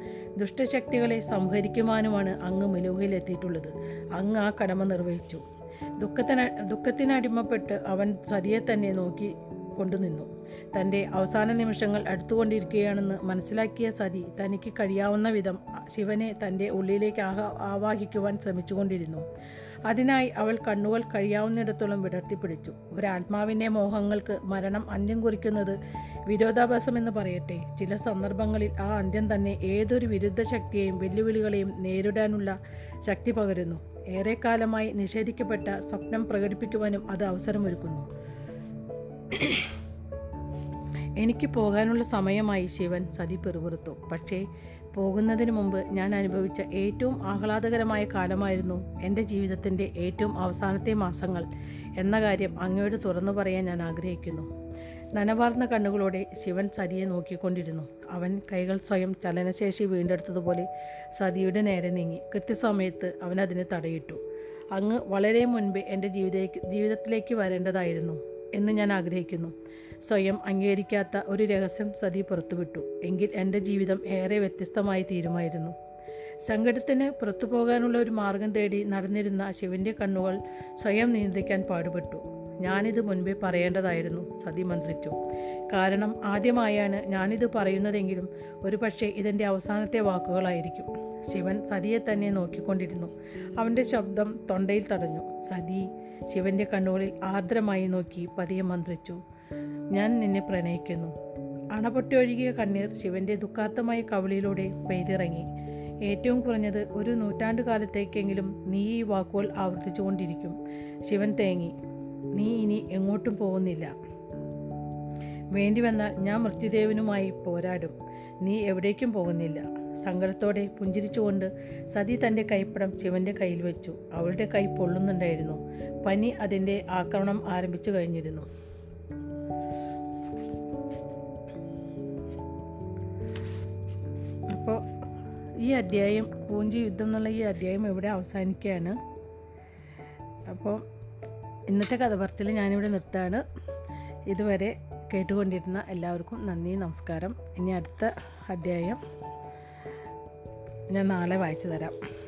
ദുഷ്ടശക്തികളെ സംഹരിക്കുവാനുമാണ് അങ്ങ് മിലൂഹയിലെത്തിയിട്ടുള്ളത്. അങ്ങ് ആ കടമ നിർവഹിച്ചു. ദുഃഖത്തിന് ദുഃഖത്തിനടിമപ്പെട്ട് അവൻ സതിയെ തന്നെ നോക്കി കൊണ്ടുനിന്നു. തൻ്റെ അവസാന നിമിഷങ്ങൾ അടുത്തുകൊണ്ടിരിക്കുകയാണെന്ന് മനസ്സിലാക്കിയ സതി തനിക്ക് കഴിയാവുന്ന വിധം ശിവനെ തൻ്റെ ഉള്ളിലേക്ക് ആഹ ആവാഹിക്കുവാൻ ശ്രമിച്ചുകൊണ്ടിരുന്നു. അതിനായി അവൾ കണ്ണുകൾ കഴിയാവുന്നിടത്തോളം വിടർത്തിപ്പിടിച്ചു. ഒരാത്മാവിൻ്റെ മോഹങ്ങൾക്ക് മരണം അന്ത്യം കുറിക്കുന്നത് വിരോധാഭാസമെന്ന് പറയട്ടെ, ചില സന്ദർഭങ്ങളിൽ ആ അന്ത്യം തന്നെ ഏതൊരു വിരുദ്ധ ശക്തിയെയും വെല്ലുവിളികളെയും നേരിടാനുള്ള ശക്തി പകരുന്നു. ഏറെക്കാലമായി നിഷേധിക്കപ്പെട്ട സ്വപ്നം പ്രകടിപ്പിക്കുവാനും അത് അവസരമൊരുക്കുന്നു. എനിക്ക് പോകാനുള്ള സമയമായി, ശിവൻ സതി പിറുപിറുത്തു. പക്ഷേ പോകുന്നതിന് മുമ്പ് ഞാൻ അനുഭവിച്ച ഏറ്റവും ആഹ്ലാദകരമായ കാലമായിരുന്നു എൻ്റെ ജീവിതത്തിൻ്റെ ഏറ്റവും അവസാനത്തെ മാസങ്ങൾ എന്ന കാര്യം അങ്ങയോട് തുറന്നു പറയാൻ ഞാൻ ആഗ്രഹിക്കുന്നു. നനവാർന്ന കണ്ണുകളോടെ ശിവൻ സതിയെ നോക്കിക്കൊണ്ടിരുന്നു. അവൻ കൈകൾ സ്വയം ചലനശേഷി വീണ്ടെടുത്തതുപോലെ സതിയുടെ നേരെ നീങ്ങി. കൃത്യസമയത്ത് അവൻ അതിനെ തടയിട്ടു. അങ്ങ് വളരെ മുൻപ് എൻ്റെ ജീവിത ജീവിതത്തിലേക്ക് വരേണ്ടതായിരുന്നു എന്ന് ഞാൻ ആഗ്രഹിക്കുന്നു. സ്വയം അംഗീകരിക്കാത്ത ഒരു രഹസ്യം സതി പുറത്തുവിട്ടു. എങ്കിൽ എൻ്റെ ജീവിതം ഏറെ വ്യത്യസ്തമായി തീരുമായിരുന്നു. സങ്കടത്തിന് പുറത്തു പോകാനുള്ള ഒരു മാർഗം തേടി നടന്നിരുന്ന ശിവൻ്റെ കണ്ണുകൾ സ്വയം നിയന്ത്രിക്കാൻ പാടുപെട്ടു. ഞാനിത് മുൻപേ പറയേണ്ടതായിരുന്നു, സതി മന്ത്രിച്ചു. കാരണം ആദ്യമായാണ് ഞാനിത് പറയുന്നതെങ്കിലും ഒരുപക്ഷെ ഇതെൻ്റെ അവസാനത്തെ വാക്കുകളായിരിക്കും. ശിവൻ സതിയെ തന്നെ നോക്കിക്കൊണ്ടിരുന്നു. അവൻ്റെ ശബ്ദം തൊണ്ടയിൽ തടഞ്ഞു. സതി ശിവൻ്റെ കണ്ണുകളിൽ ആർദ്രമായി നോക്കി പതിയെ മന്ത്രിച്ചു. ഞാൻ നിന്നെ പ്രണയിക്കുന്നു. അണപൊട്ടൊഴുകിയ കണ്ണീർ ശിവൻ്റെ ദുഃഖാർത്ഥമായ കവിളിലൂടെ പെയ്തിറങ്ങി. ഏറ്റവും കുറഞ്ഞത് ഒരു നൂറ്റാണ്ടു കാലത്തേക്കെങ്കിലും നീ ഈ വാക്കുകൾ ആവർത്തിച്ചു കൊണ്ടിരിക്കും. ശിവൻ തേങ്ങി. നീ ഇനി എങ്ങോട്ടും പോകുന്നില്ല. വേണ്ടിവന്നാൽ ഞാൻ മൃത്യുദേവനുമായി പോരാടും. നീ എവിടേക്കും പോകുന്നില്ല. സങ്കടത്തോടെ പുഞ്ചിരിച്ചുകൊണ്ട് സതി തൻ്റെ കൈപ്പടം ശിവൻ്റെ കയ്യിൽ വെച്ചു. അവളുടെ കൈ പൊള്ളുന്നുണ്ടായിരുന്നു. പനി അതിൻ്റെ ആക്രമണം ആരംഭിച്ചു കഴിഞ്ഞിരുന്നു. അപ്പോൾ ഈ അധ്യായം കൂഞ്ചി യുദ്ധം എന്നുള്ള ഈ അധ്യായം ഇവിടെ അവസാനിക്കുകയാണ്. അപ്പോൾ ഇന്നത്തെ കഥ പറച്ചിൽ ഞാനിവിടെ നിർത്താണ്. ഇതുവരെ കേട്ടുകൊണ്ടിരുന്ന എല്ലാവർക്കും നന്ദി, നമസ്കാരം. ഇനി അടുത്ത അധ്യായം ഞാൻ നാളെ വായിച്ചു തരാം.